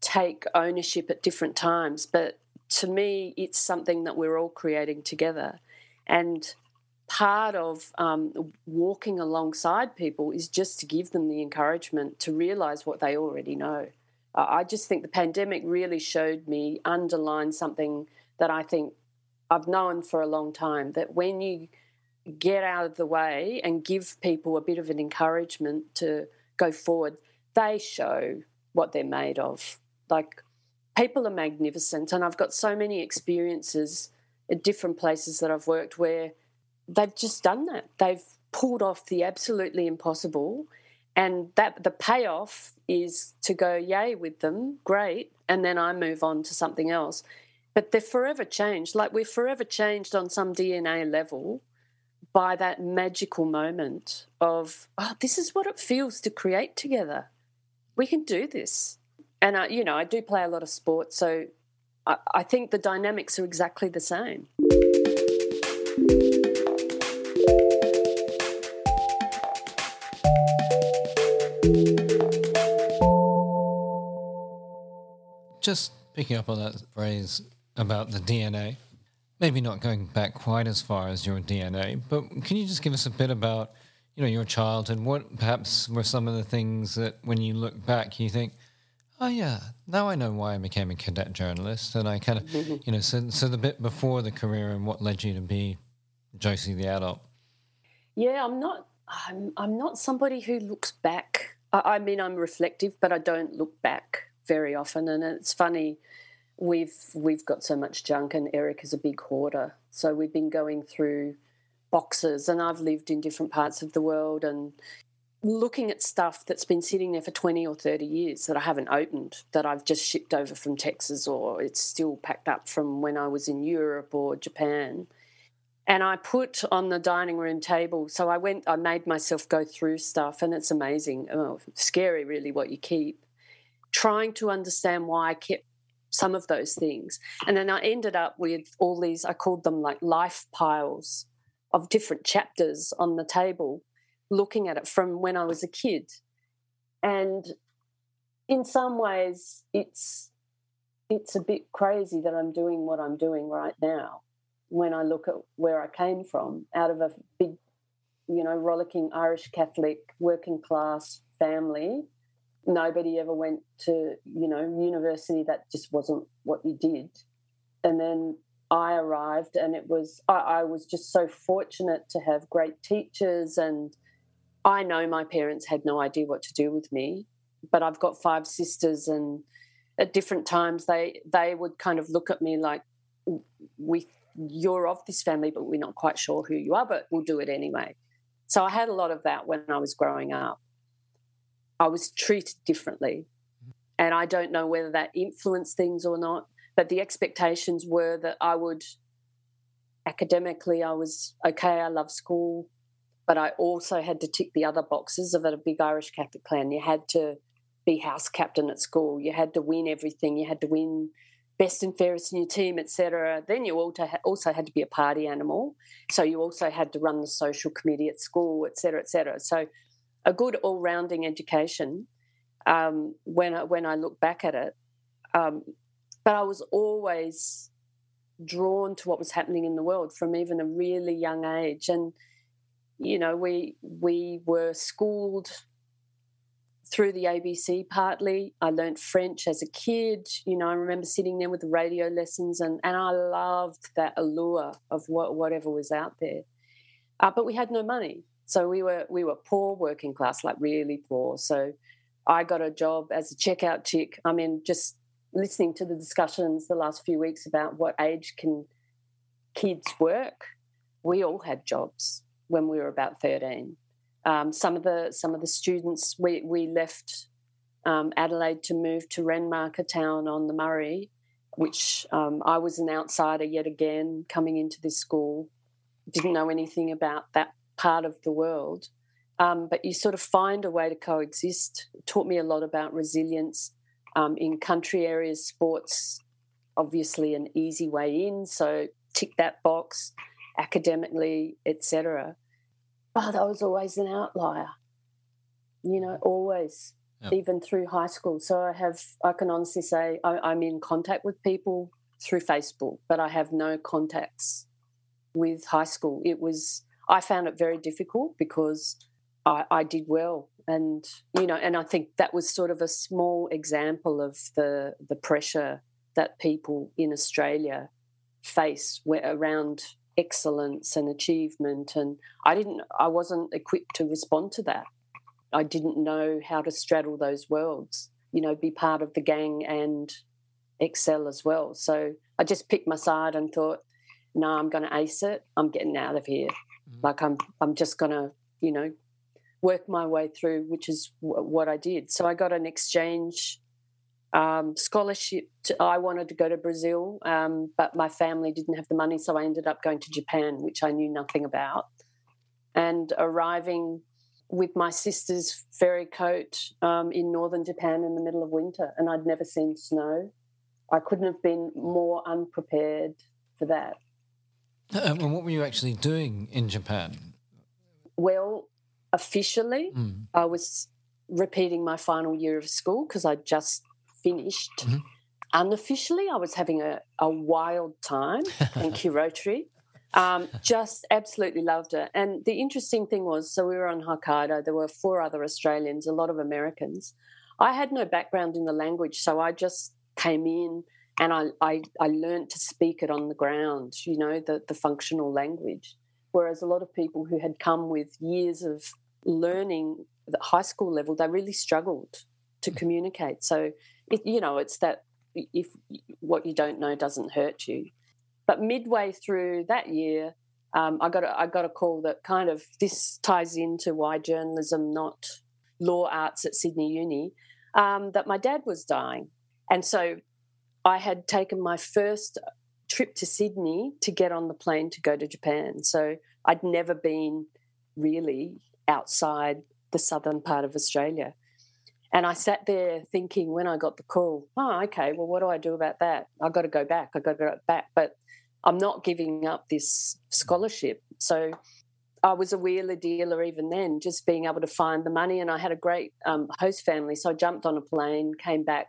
take ownership at different times, but to me it's something that we're all creating together. And part of walking alongside people is just to give them the encouragement to realise what they already know. I just think the pandemic really showed me, underlined something that I think I've known for a long time, that when you get out of the way and give people a bit of an encouragement to go forward, they show what they're made of. Like, people are magnificent, and I've got so many experiences at different places that I've worked where they've just done that. They've pulled off the absolutely impossible, and that the payoff is to go, yay, with them, great, and then I move on to something else. But they're forever changed. Like, we're forever changed on some DNA level by that magical moment of, oh, this is what it feels to create together. We can do this. And, I do play a lot of sport, so I think the dynamics are exactly the same. Just picking up on that phrase about the DNA, maybe not going back quite as far as your DNA, but can you just give us a bit about, you know, your childhood? What perhaps were some of the things that when you look back you think, oh yeah, now I know why I became a cadet journalist, and I kind of, you know, so the bit before the career and what led you to be Josie the adult. Yeah, I'm not somebody who looks back. I mean, I'm reflective, but I don't look back very often. And it's funny, we've got so much junk, and Eric is a big hoarder, so we've been going through boxes, and I've lived in different parts of the world, and looking at stuff that's been sitting there for 20 or 30 years that I haven't opened, that I've just shipped over from Texas, or it's still packed up from when I was in Europe or Japan. And I put on the dining room table, so I made myself go through stuff, and it's amazing. Oh, scary really what you keep. Trying to understand why I kept some of those things. And then I ended up with all these, I called them like life piles of different chapters on the table, looking at it from when I was a kid. And in some ways it's a bit crazy that I'm doing what I'm doing right now when I look at where I came from, out of a big, you know, rollicking Irish Catholic working class family. Nobody ever went to, you know, university. That just wasn't what you did. And then I arrived, and it was, I was just so fortunate to have great teachers, and I know my parents had no idea what to do with me, but I've got five sisters, and at different times they would kind of look at me like, you're of this family, but we're not quite sure who you are, but we'll do it anyway. So I had a lot of that when I was growing up. I was treated differently, and I don't know whether that influenced things or not, but the expectations were that I would, academically I was okay, I love school, but I also had to tick the other boxes of a big Irish Catholic clan. You had to be house captain at school. You had to win everything. You had to win best and fairest in your team, etc. Then you also had to be a party animal, so you also had to run the social committee at school, etc., etc. So a good all-rounding education when I look back at it. But I was always drawn to what was happening in the world from even a really young age. And, you know, we were schooled through the ABC partly. I learnt French as a kid. You know, I remember sitting there with the radio lessons, and I loved that allure of whatever was out there. But we had no money. So we were poor, working class, like really poor. So I got a job as a checkout chick. I mean, just listening to the discussions the last few weeks about what age can kids work, we all had jobs when we were about 13. Some of the students, we left Adelaide to move to Renmark, a town on the Murray, which I was an outsider yet again coming into this school, didn't know anything about that part of the world, but you sort of find a way to coexist. It taught me a lot about resilience. In country areas, sports, obviously an easy way in, so tick that box, academically, etc. But I was always an outlier, you know, always, yep. Even through high school. So I can honestly say I'm in contact with people through Facebook, but I have no contacts with high school. I found it very difficult because I did well, and, you know, and I think that was sort of a small example of the pressure that people in Australia face around excellence and achievement, and I wasn't equipped to respond to that. I didn't know how to straddle those worlds, you know, be part of the gang and excel as well. So I just picked my side and thought, no, I'm going to ace it. I'm getting out of here. Mm-hmm. Like I'm just going to, you know, work my way through, which is what I did. So I got an exchange scholarship. I wanted to go to Brazil, but my family didn't have the money, so I ended up going to Japan, which I knew nothing about, and arriving with my sister's ferry coat in northern Japan in the middle of winter, and I'd never seen snow. I couldn't have been more unprepared for that. And what were you actually doing in Japan? Well, officially, I was repeating my final year of school because I just finished. Mm-hmm. Unofficially, I was having a wild time in Kirotri. Just absolutely loved it. And the interesting thing was, so we were on Hokkaido. There were four other Australians, a lot of Americans. I had no background in the language, so I just came in and I learned to speak it on the ground, you know, the functional language, whereas a lot of people who had come with years of learning at high school level, they really struggled to communicate. So, you know, it's that if what you don't know doesn't hurt you. But midway through that year, I got a call that kind of this ties into why journalism, not law arts at Sydney Uni, that my dad was dying. And so I had taken my first trip to Sydney to get on the plane to go to Japan. So I'd never been really outside the southern part of Australia. And I sat there thinking when I got the call, oh, okay, well, what do I do about that? I've got to go back. But I'm not giving up this scholarship. So I was a wheeler dealer even then, just being able to find the money. And I had a great host family, so I jumped on a plane, came back.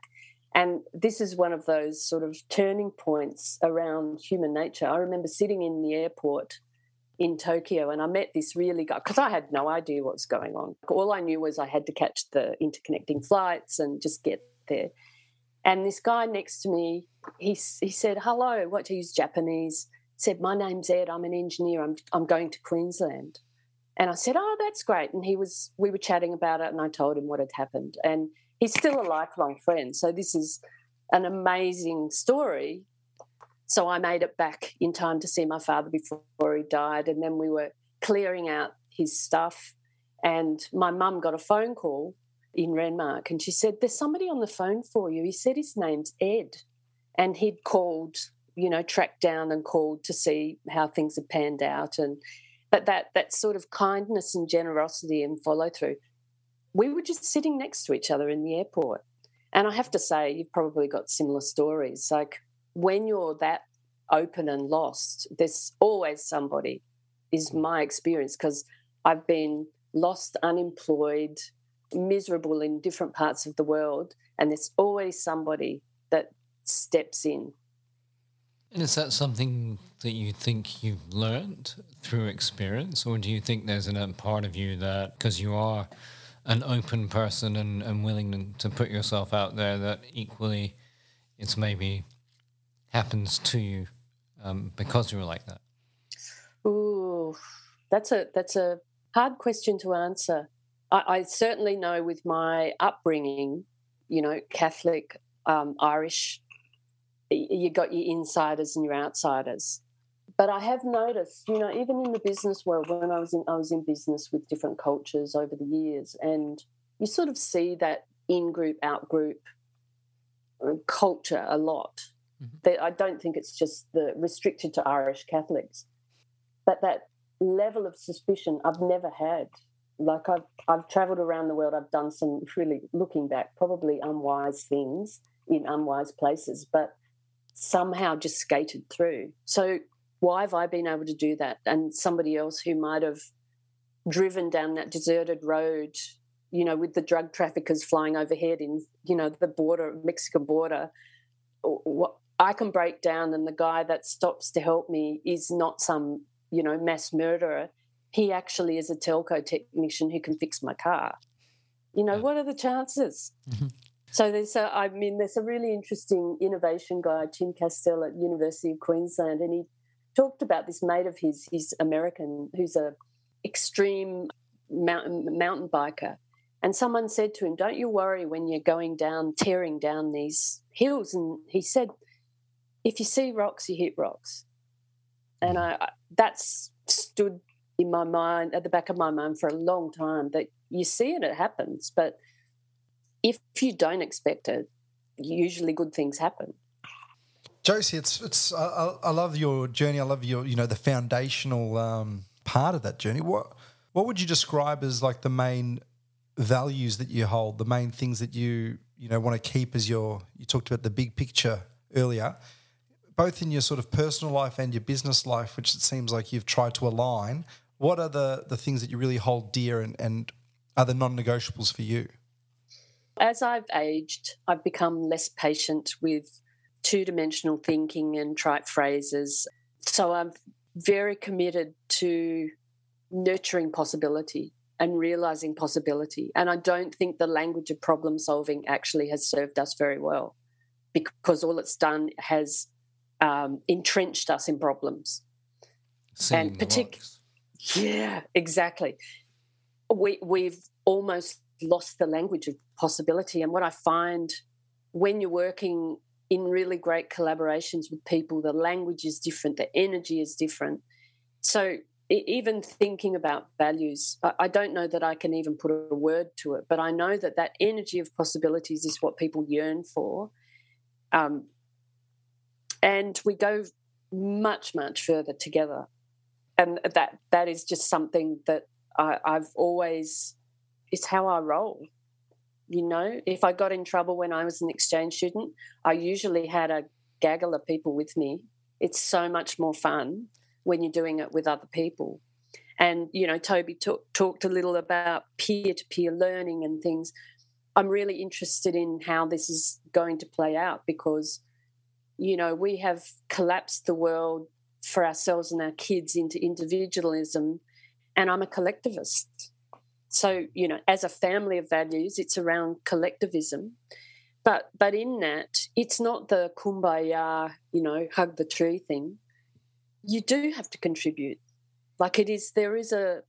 And this is one of those sort of turning points around human nature. I remember sitting in the airport in Tokyo and I met this really guy because I had no idea what was going on. All I knew was I had to catch the interconnecting flights and just get there. And this guy next to me, he said, hello, what do you use Japanese? Said, my name's Ed, I'm an engineer, I'm going to Queensland. And I said, oh, that's great. And we were chatting about it and I told him what had happened. And he's still a lifelong friend. So this is an amazing story. So I made it back in time to see my father before he died, and then we were clearing out his stuff and my mum got a phone call in Renmark and she said, there's somebody on the phone for you. He said his name's Ed and he'd called, you know, tracked down and called to see how things had panned out. And but that sort of kindness and generosity and follow through. We were just sitting next to each other in the airport. And I have to say, you've probably got similar stories. Like when you're that open and lost, there's always somebody, is my experience, because I've been lost, unemployed, miserable in different parts of the world, and there's always somebody that steps in. And is that something that you think you've learned through experience, or do you think there's a part of you that, because you are an open person and willing to put yourself out there, that equally it's maybe happens to you because you were like that? Ooh, that's a hard question to answer. I certainly know with my upbringing, you know, Catholic, Irish, you got your insiders and your outsiders. But I have noticed, you know, even in the business world, when I was in business with different cultures over the years, and you sort of see that in-group, out-group culture a lot. Mm-hmm. I don't think it's just restricted to Irish Catholics. But that level of suspicion I've never had. Like I've travelled around the world, I've done some really, looking back, probably unwise things in unwise places, but somehow just skated through. So why have I been able to do that? And somebody else who might have driven down that deserted road, you know, with the drug traffickers flying overhead in, you know, the border, Mexican border, I can break down and the guy that stops to help me is not some, you know, mass murderer. He actually is a telco technician who can fix my car. You know, what are the chances? Mm-hmm. So there's a really interesting innovation guy, Tim Castell at University of Queensland, and he talked about this mate of his, he's American, who's an extreme mountain biker. And someone said to him, don't you worry when you're tearing down these hills. And he said, if you see rocks, you hit rocks. And that stood in my mind, at the back of my mind for a long time, that you see it, it happens. But if you don't expect it, usually good things happen. Josie, I love your journey. I love your, you know, the foundational part of that journey. What would you describe as like the main values that you hold, the main things that you know want to keep as you talked about the big picture earlier, both in your sort of personal life and your business life, which it seems like you've tried to align. What are the things that you really hold dear and are the non-negotiables for you? As I've aged, I've become less patient with two-dimensional thinking and trite phrases. So I'm very committed to nurturing possibility and realising possibility. And I don't think the language of problem solving actually has served us very well, because all it's done has entrenched us in problems. And particularly, yeah, exactly. We've almost lost the language of possibility. And what I find when you're working in really great collaborations with people, the language is different, the energy is different. So even thinking about values, I don't know that I can even put a word to it, but I know that energy of possibilities is what people yearn for. And we go much, much further together. And that is just something that I've always, it's how I roll. You know, if I got in trouble when I was an exchange student, I usually had a gaggle of people with me. It's so much more fun when you're doing it with other people. And, you know, Toby talked a little about peer-to-peer learning and things. I'm really interested in how this is going to play out because, you know, we have collapsed the world for ourselves and our kids into individualism, and I'm a collectivist. So, you know, as a family of values, it's around collectivism. But in that, it's not the kumbaya, you know, hug the tree thing. You do have to contribute. Like there is a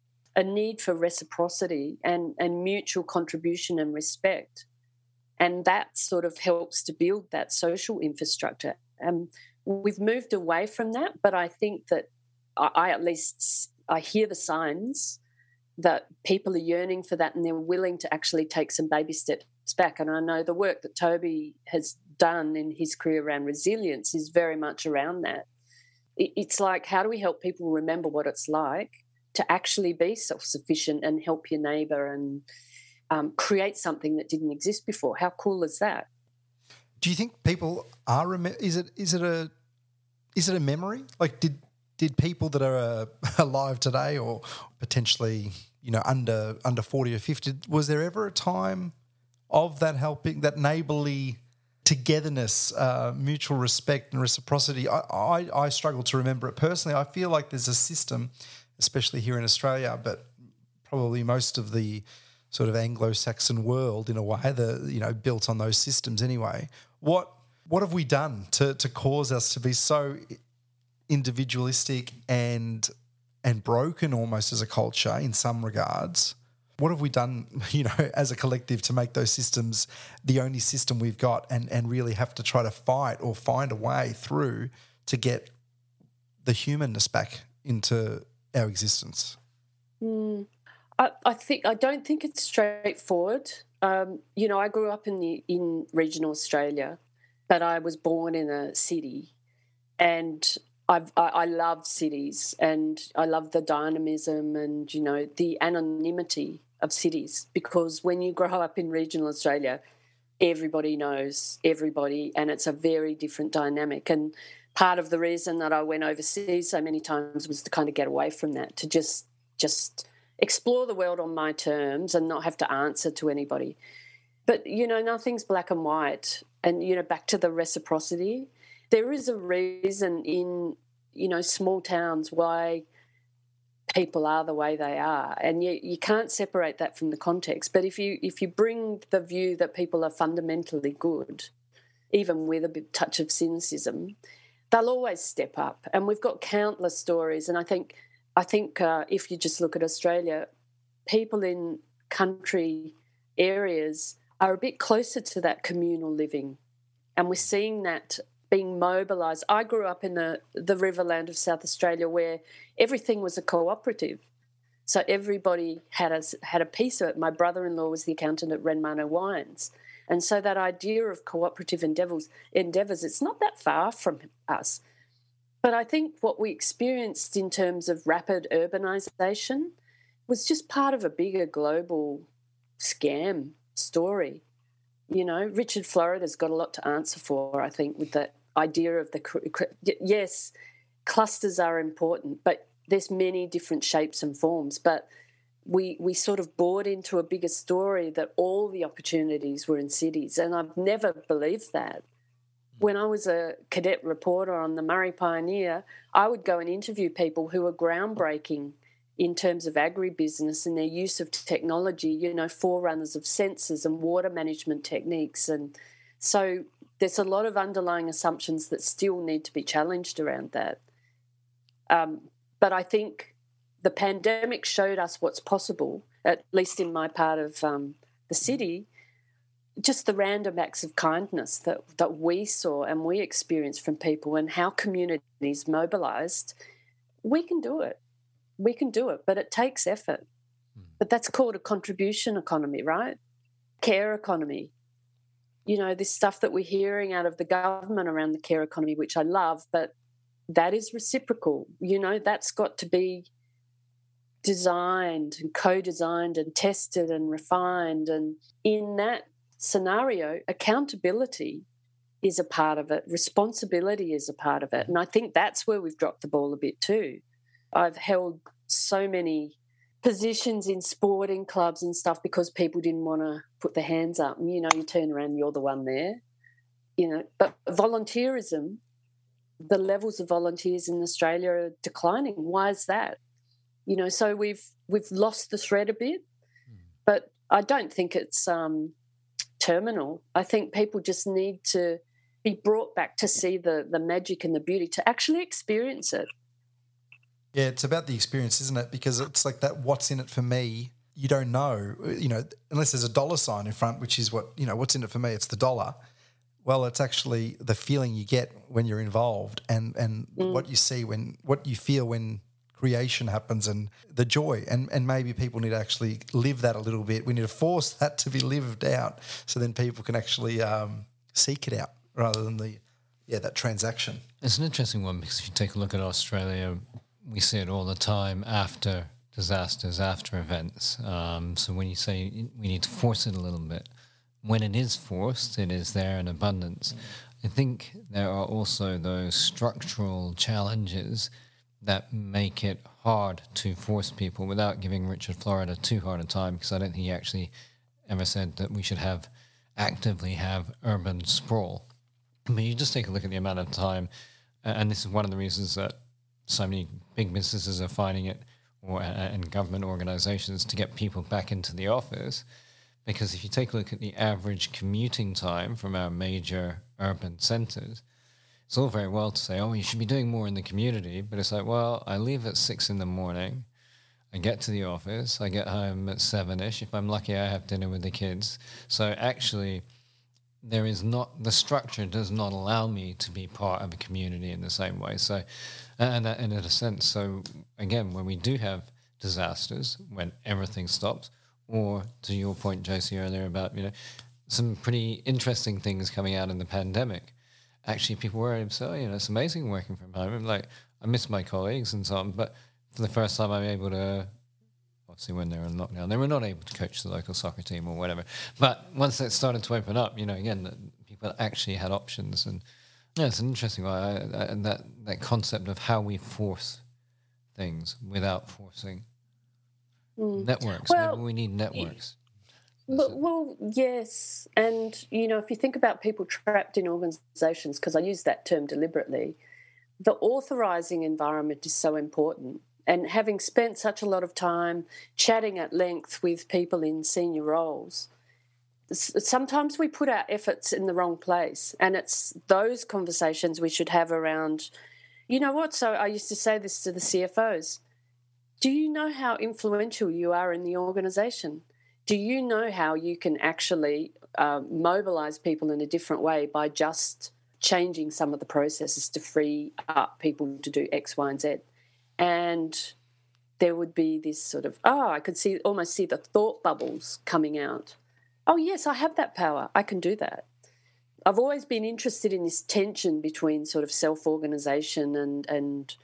need for reciprocity and mutual contribution and respect. And that sort of helps to build that social infrastructure. We've moved away from that, but I think that I hear the signs that people are yearning for that and they're willing to actually take some baby steps back. And I know the work that Toby has done in his career around resilience is very much around that. It's like, how do we help people remember what it's like to actually be self-sufficient and help your neighbour and create something that didn't exist before? How cool is that? Do you think people are? Is it a memory? Like, did people that are alive today, or potentially, you know, under 40 or 50, was there ever a time of that helping, that neighbourly togetherness, mutual respect and reciprocity? I struggle to remember it personally. I feel like there's a system, especially here in Australia, but probably most of the sort of Anglo-Saxon world in a way, built on those systems anyway. What have we done to cause us to be so individualistic and broken almost as a culture in some regards? What have we done, you know, as a collective to make those systems the only system we've got and really have to try to fight or find a way through to get the humanness back into our existence? I don't think it's straightforward. You know, I grew up in regional Australia, but I was born in a city, and I love cities and I love the dynamism and, you know, the anonymity of cities, because when you grow up in regional Australia, everybody knows everybody and it's a very different dynamic. And part of the reason that I went overseas so many times was to kind of get away from that, to just explore the world on my terms and not have to answer to anybody. But, you know, nothing's black and white. And, you know, back to the reciprocity, there is a reason in, you know, small towns why people are the way they are, and you can't separate that from the context. But if you bring the view that people are fundamentally good, even with a touch of cynicism, they'll always step up. And we've got countless stories. And I think if you just look at Australia, people in country areas are a bit closer to that communal living, and we're seeing that being mobilised. I grew up in the Riverland of South Australia where everything was a cooperative, so everybody had a piece of it. My brother-in-law was the accountant at Renmark Wines, and so that idea of cooperative endeavours, it's not that far from us. But I think what we experienced in terms of rapid urbanisation was just part of a bigger global scam story. You know, Richard Florida's got a lot to answer for, I think, with that idea of yes, clusters are important, but there's many different shapes and forms. But we sort of bored into a bigger story that all the opportunities were in cities, and I've never believed that. When I was a cadet reporter on the Murray Pioneer, I would go and interview people who were groundbreaking in terms of agribusiness and their use of technology, you know, forerunners of sensors and water management techniques. And so there's a lot of underlying assumptions that still need to be challenged around that. But I think the pandemic showed us what's possible, at least in my part of the city, just the random acts of kindness that we saw and we experienced from people and how communities mobilised. We can do it. We can do it, but it takes effort. But that's called a contribution economy, right? Care economy. You know, this stuff that we're hearing out of the government around the care economy, which I love, but that is reciprocal. You know, that's got to be designed and co-designed and tested and refined. And in that scenario, accountability is a part of it. Responsibility is a part of it. And I think that's where we've dropped the ball a bit too. I've held so many positions in sporting clubs and stuff because people didn't want to put their hands up. And, you know, you turn around, you're the one there. You know, but volunteerism, the levels of volunteers in Australia are declining. Why is that? You know, so we've lost the thread a bit, but I don't think it's terminal. I think people just need to be brought back to see the magic and the beauty, to actually experience it. Yeah, it's about the experience, isn't it? Because it's like that what's in it for me, you don't know, you know, unless there's a dollar sign in front, which is what, you know, what's in it for me, it's the dollar. Well, it's actually the feeling you get when you're involved and what you see when, what you feel when creation happens and the joy. And maybe people need to actually live that a little bit. We need to force that to be lived out so then people can actually seek it out rather than that transaction. It's an interesting one because if you take a look at Australia, we see it all the time after disasters, after events. So when you say we need to force it a little bit, when it is forced, it is there in abundance. I think there are also those structural challenges that make it hard to force people, without giving Richard Florida too hard a time, because I don't think he actually ever said that we should actively have urban sprawl. I mean, you just take a look at the amount of time, and this is one of the reasons that so many big businesses are finding it, and government organisations, to get people back into the office. Because if you take a look at the average commuting time from our major urban centres, it's all very well to say, oh, you should be doing more in the community. But it's like, well, I leave at 6 a.m. I get to the office. I get home at 7-ish. If I'm lucky, I have dinner with the kids. So actually, the structure does not allow me to be part of a community in the same way. So, and in a sense, so again, when we do have disasters, when everything stops, or to your point, Josie, earlier about, you know, some pretty interesting things coming out in the pandemic. Actually, people were able to say, oh, you know, it's amazing working from home. I'm like, I miss my colleagues and so on, but for the first time I'm able to, obviously when they were in lockdown, they were not able to coach the local soccer team or whatever. But once that started to open up, you know, again, people actually had options. And yeah, it's an interesting one. And that concept of how we force things without forcing. Networks. Well, maybe we need networks. Well, yes. And, you know, if you think about people trapped in organisations, because I use that term deliberately, the authorising environment is so important. And having spent such a lot of time chatting at length with people in senior roles, sometimes we put our efforts in the wrong place. And it's those conversations we should have around, you know what, so I used to say this to the CFOs, do you know how influential you are in the organisation? Do you know how you can actually mobilise people in a different way by just changing some of the processes to free up people to do X, Y and Z? And there would be this sort of, I could almost see the thought bubbles coming out. Oh, yes, I have that power. I can do that. I've always been interested in this tension between sort of self-organisation and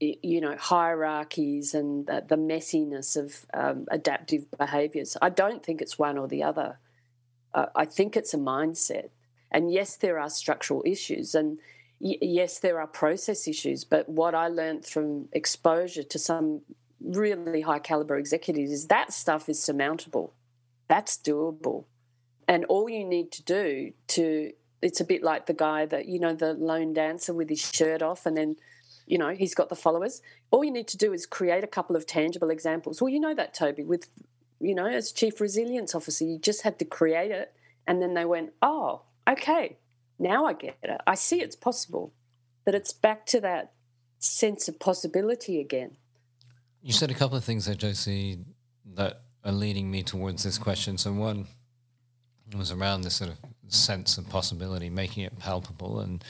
you know, hierarchies and the messiness of adaptive behaviours. I don't think it's one or the other. I think it's a mindset. And, yes, there are structural issues and, yes, there are process issues, but what I learned from exposure to some really high-calibre executives is that stuff is surmountable. That's doable. And all you need to do to – it's a bit like the guy that, you know, the lone dancer with his shirt off and then – you know, he's got the followers. All you need to do is create a couple of tangible examples. Well, you know that, Toby, with, you know, as Chief Resilience Officer, you just had to create it and then they went, oh, okay, now I get it. I see it's possible, but it's back to that sense of possibility again. You said a couple of things there, Josie, that are leading me towards this question. So one was around this sort of sense of possibility, making it palpable and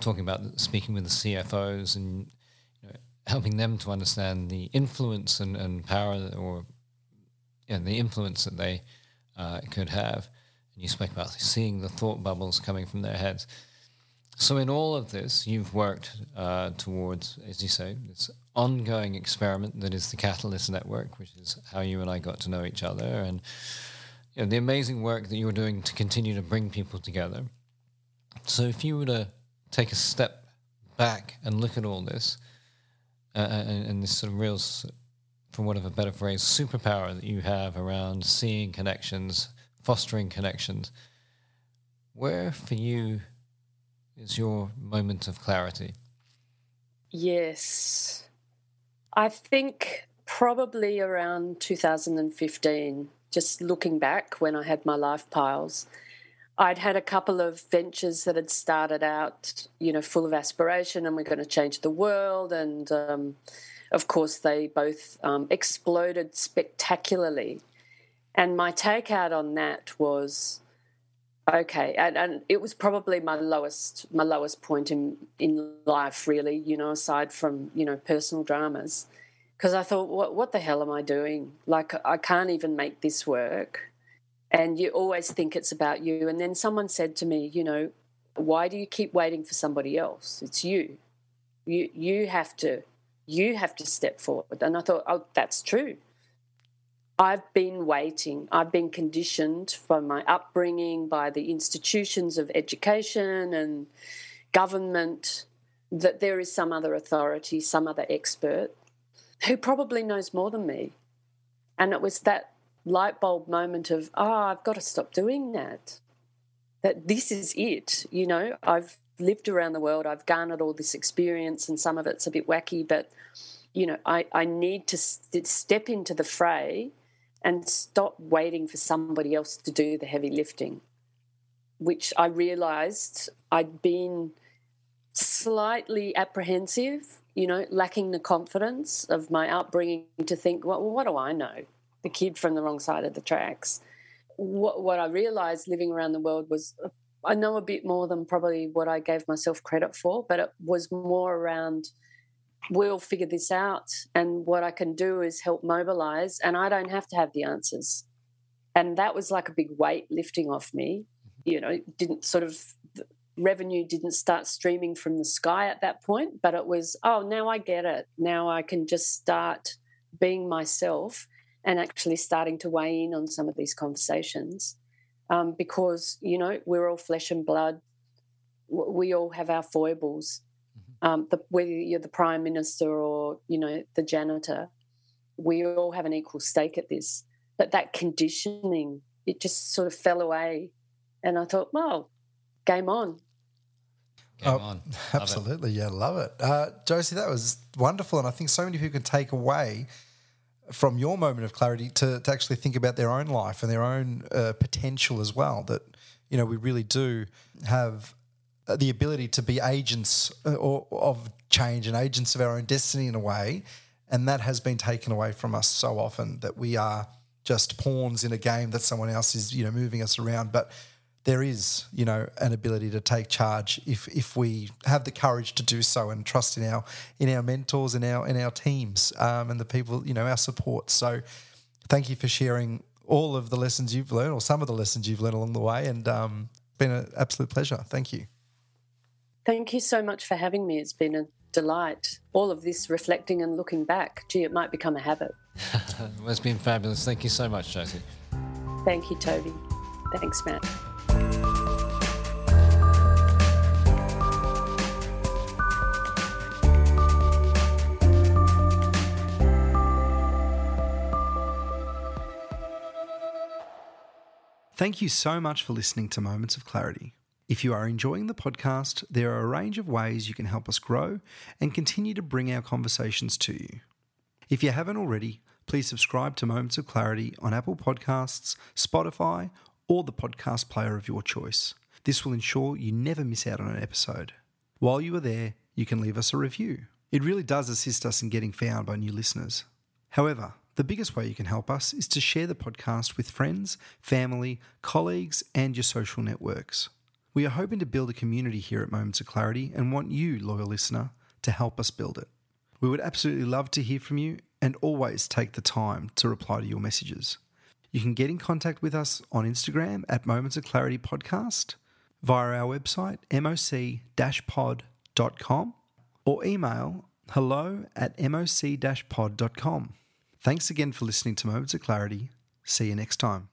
talking about speaking with the CFOs and, you know, helping them to understand the influence and power or, you know, the influence that they could have. And you spoke about seeing the thought bubbles coming from their heads. So in all of this, you've worked towards, as you say, this ongoing experiment that is the Catalyst Network, which is how you and I got to know each other, and you know, the amazing work that you're doing to continue to bring people together. So if you were to take a step back and look at all this, and this sort of real, for want of a better phrase, superpower that you have around seeing connections, fostering connections, where for you is your moment of clarity? Yes. I think probably around 2015, just looking back when I had my life piles, I'd had a couple of ventures that had started out, you know, full of aspiration and we're going to change the world. And, of course, they both exploded spectacularly. And my takeout on that was, okay, and it was probably my lowest point in life, really, you know, aside from, you know, personal dramas, because I thought, what the hell am I doing? Like, I can't even make this work. And you always think it's about you. And then someone said to me, you know, why do you keep waiting for somebody else? It's you. You have to step forward. And I thought, oh, that's true. I've been waiting. I've been conditioned by my upbringing, by the institutions of education and government, that there is some other authority, some other expert who probably knows more than me. And it was that light bulb moment of, I've got to stop doing that, that this is it, you know. I've lived around the world, I've garnered all this experience, and some of it's a bit wacky, but, you know, I need to step into the fray and stop waiting for somebody else to do the heavy lifting, which I realised I'd been slightly apprehensive, you know, lacking the confidence of my upbringing to think, well, what do I know? The kid from the wrong side of the tracks. What I realised living around the world was I know a bit more than probably what I gave myself credit for, but it was more around we'll figure this out, and what I can do is help mobilise, and I don't have to have the answers. And that was like a big weight lifting off me. You know, it didn't sort of – revenue didn't start streaming from the sky at that point, but it was, now I get it. Now I can just start being myself and actually starting to weigh in on some of these conversations because, you know, we're all flesh and blood. We all have our foibles, whether you're the Prime Minister or, you know, the janitor. We all have an equal stake at this. But that conditioning, it just sort of fell away. And I thought, well, game on. Game on. Absolutely, yeah, love it. Josie, that was wonderful, and I think so many people can take away from your moment of clarity to actually think about their own life and their own potential as well, that, you know, we really do have the ability to be agents of change and agents of our own destiny in a way, and that has been taken away from us so often, that we are just pawns in a game that someone else is, you know, moving us around. But there is, you know, an ability to take charge if we have the courage to do so and trust in our mentors and our teams and the people, you know, our support. So thank you for sharing all of the lessons you've learned, or some of the lessons you've learned along the way, and been an absolute pleasure. Thank you. Thank you so much for having me. It's been a delight. All of this reflecting and looking back, gee, it might become a habit. Well, it's been fabulous. Thank you so much, Josie. Thank you, Toby. Thanks, Matt. Thank you so much for listening to Moments of Clarity. If you are enjoying the podcast, there are a range of ways you can help us grow and continue to bring our conversations to you. If you haven't already, please subscribe to Moments of Clarity on Apple Podcasts, Spotify, or the podcast player of your choice. This will ensure you never miss out on an episode. While you are there, you can leave us a review. It really does assist us in getting found by new listeners. However, the biggest way you can help us is to share the podcast with friends, family, colleagues, and your social networks. We are hoping to build a community here at Moments of Clarity and want you, loyal listener, to help us build it. We would absolutely love to hear from you and always take the time to reply to your messages. You can get in contact with us on Instagram at Moments of Clarity Podcast, via our website, moc-pod.com, or email hello@moc-pod.com. Thanks again for listening to Moments of Clarity. See you next time.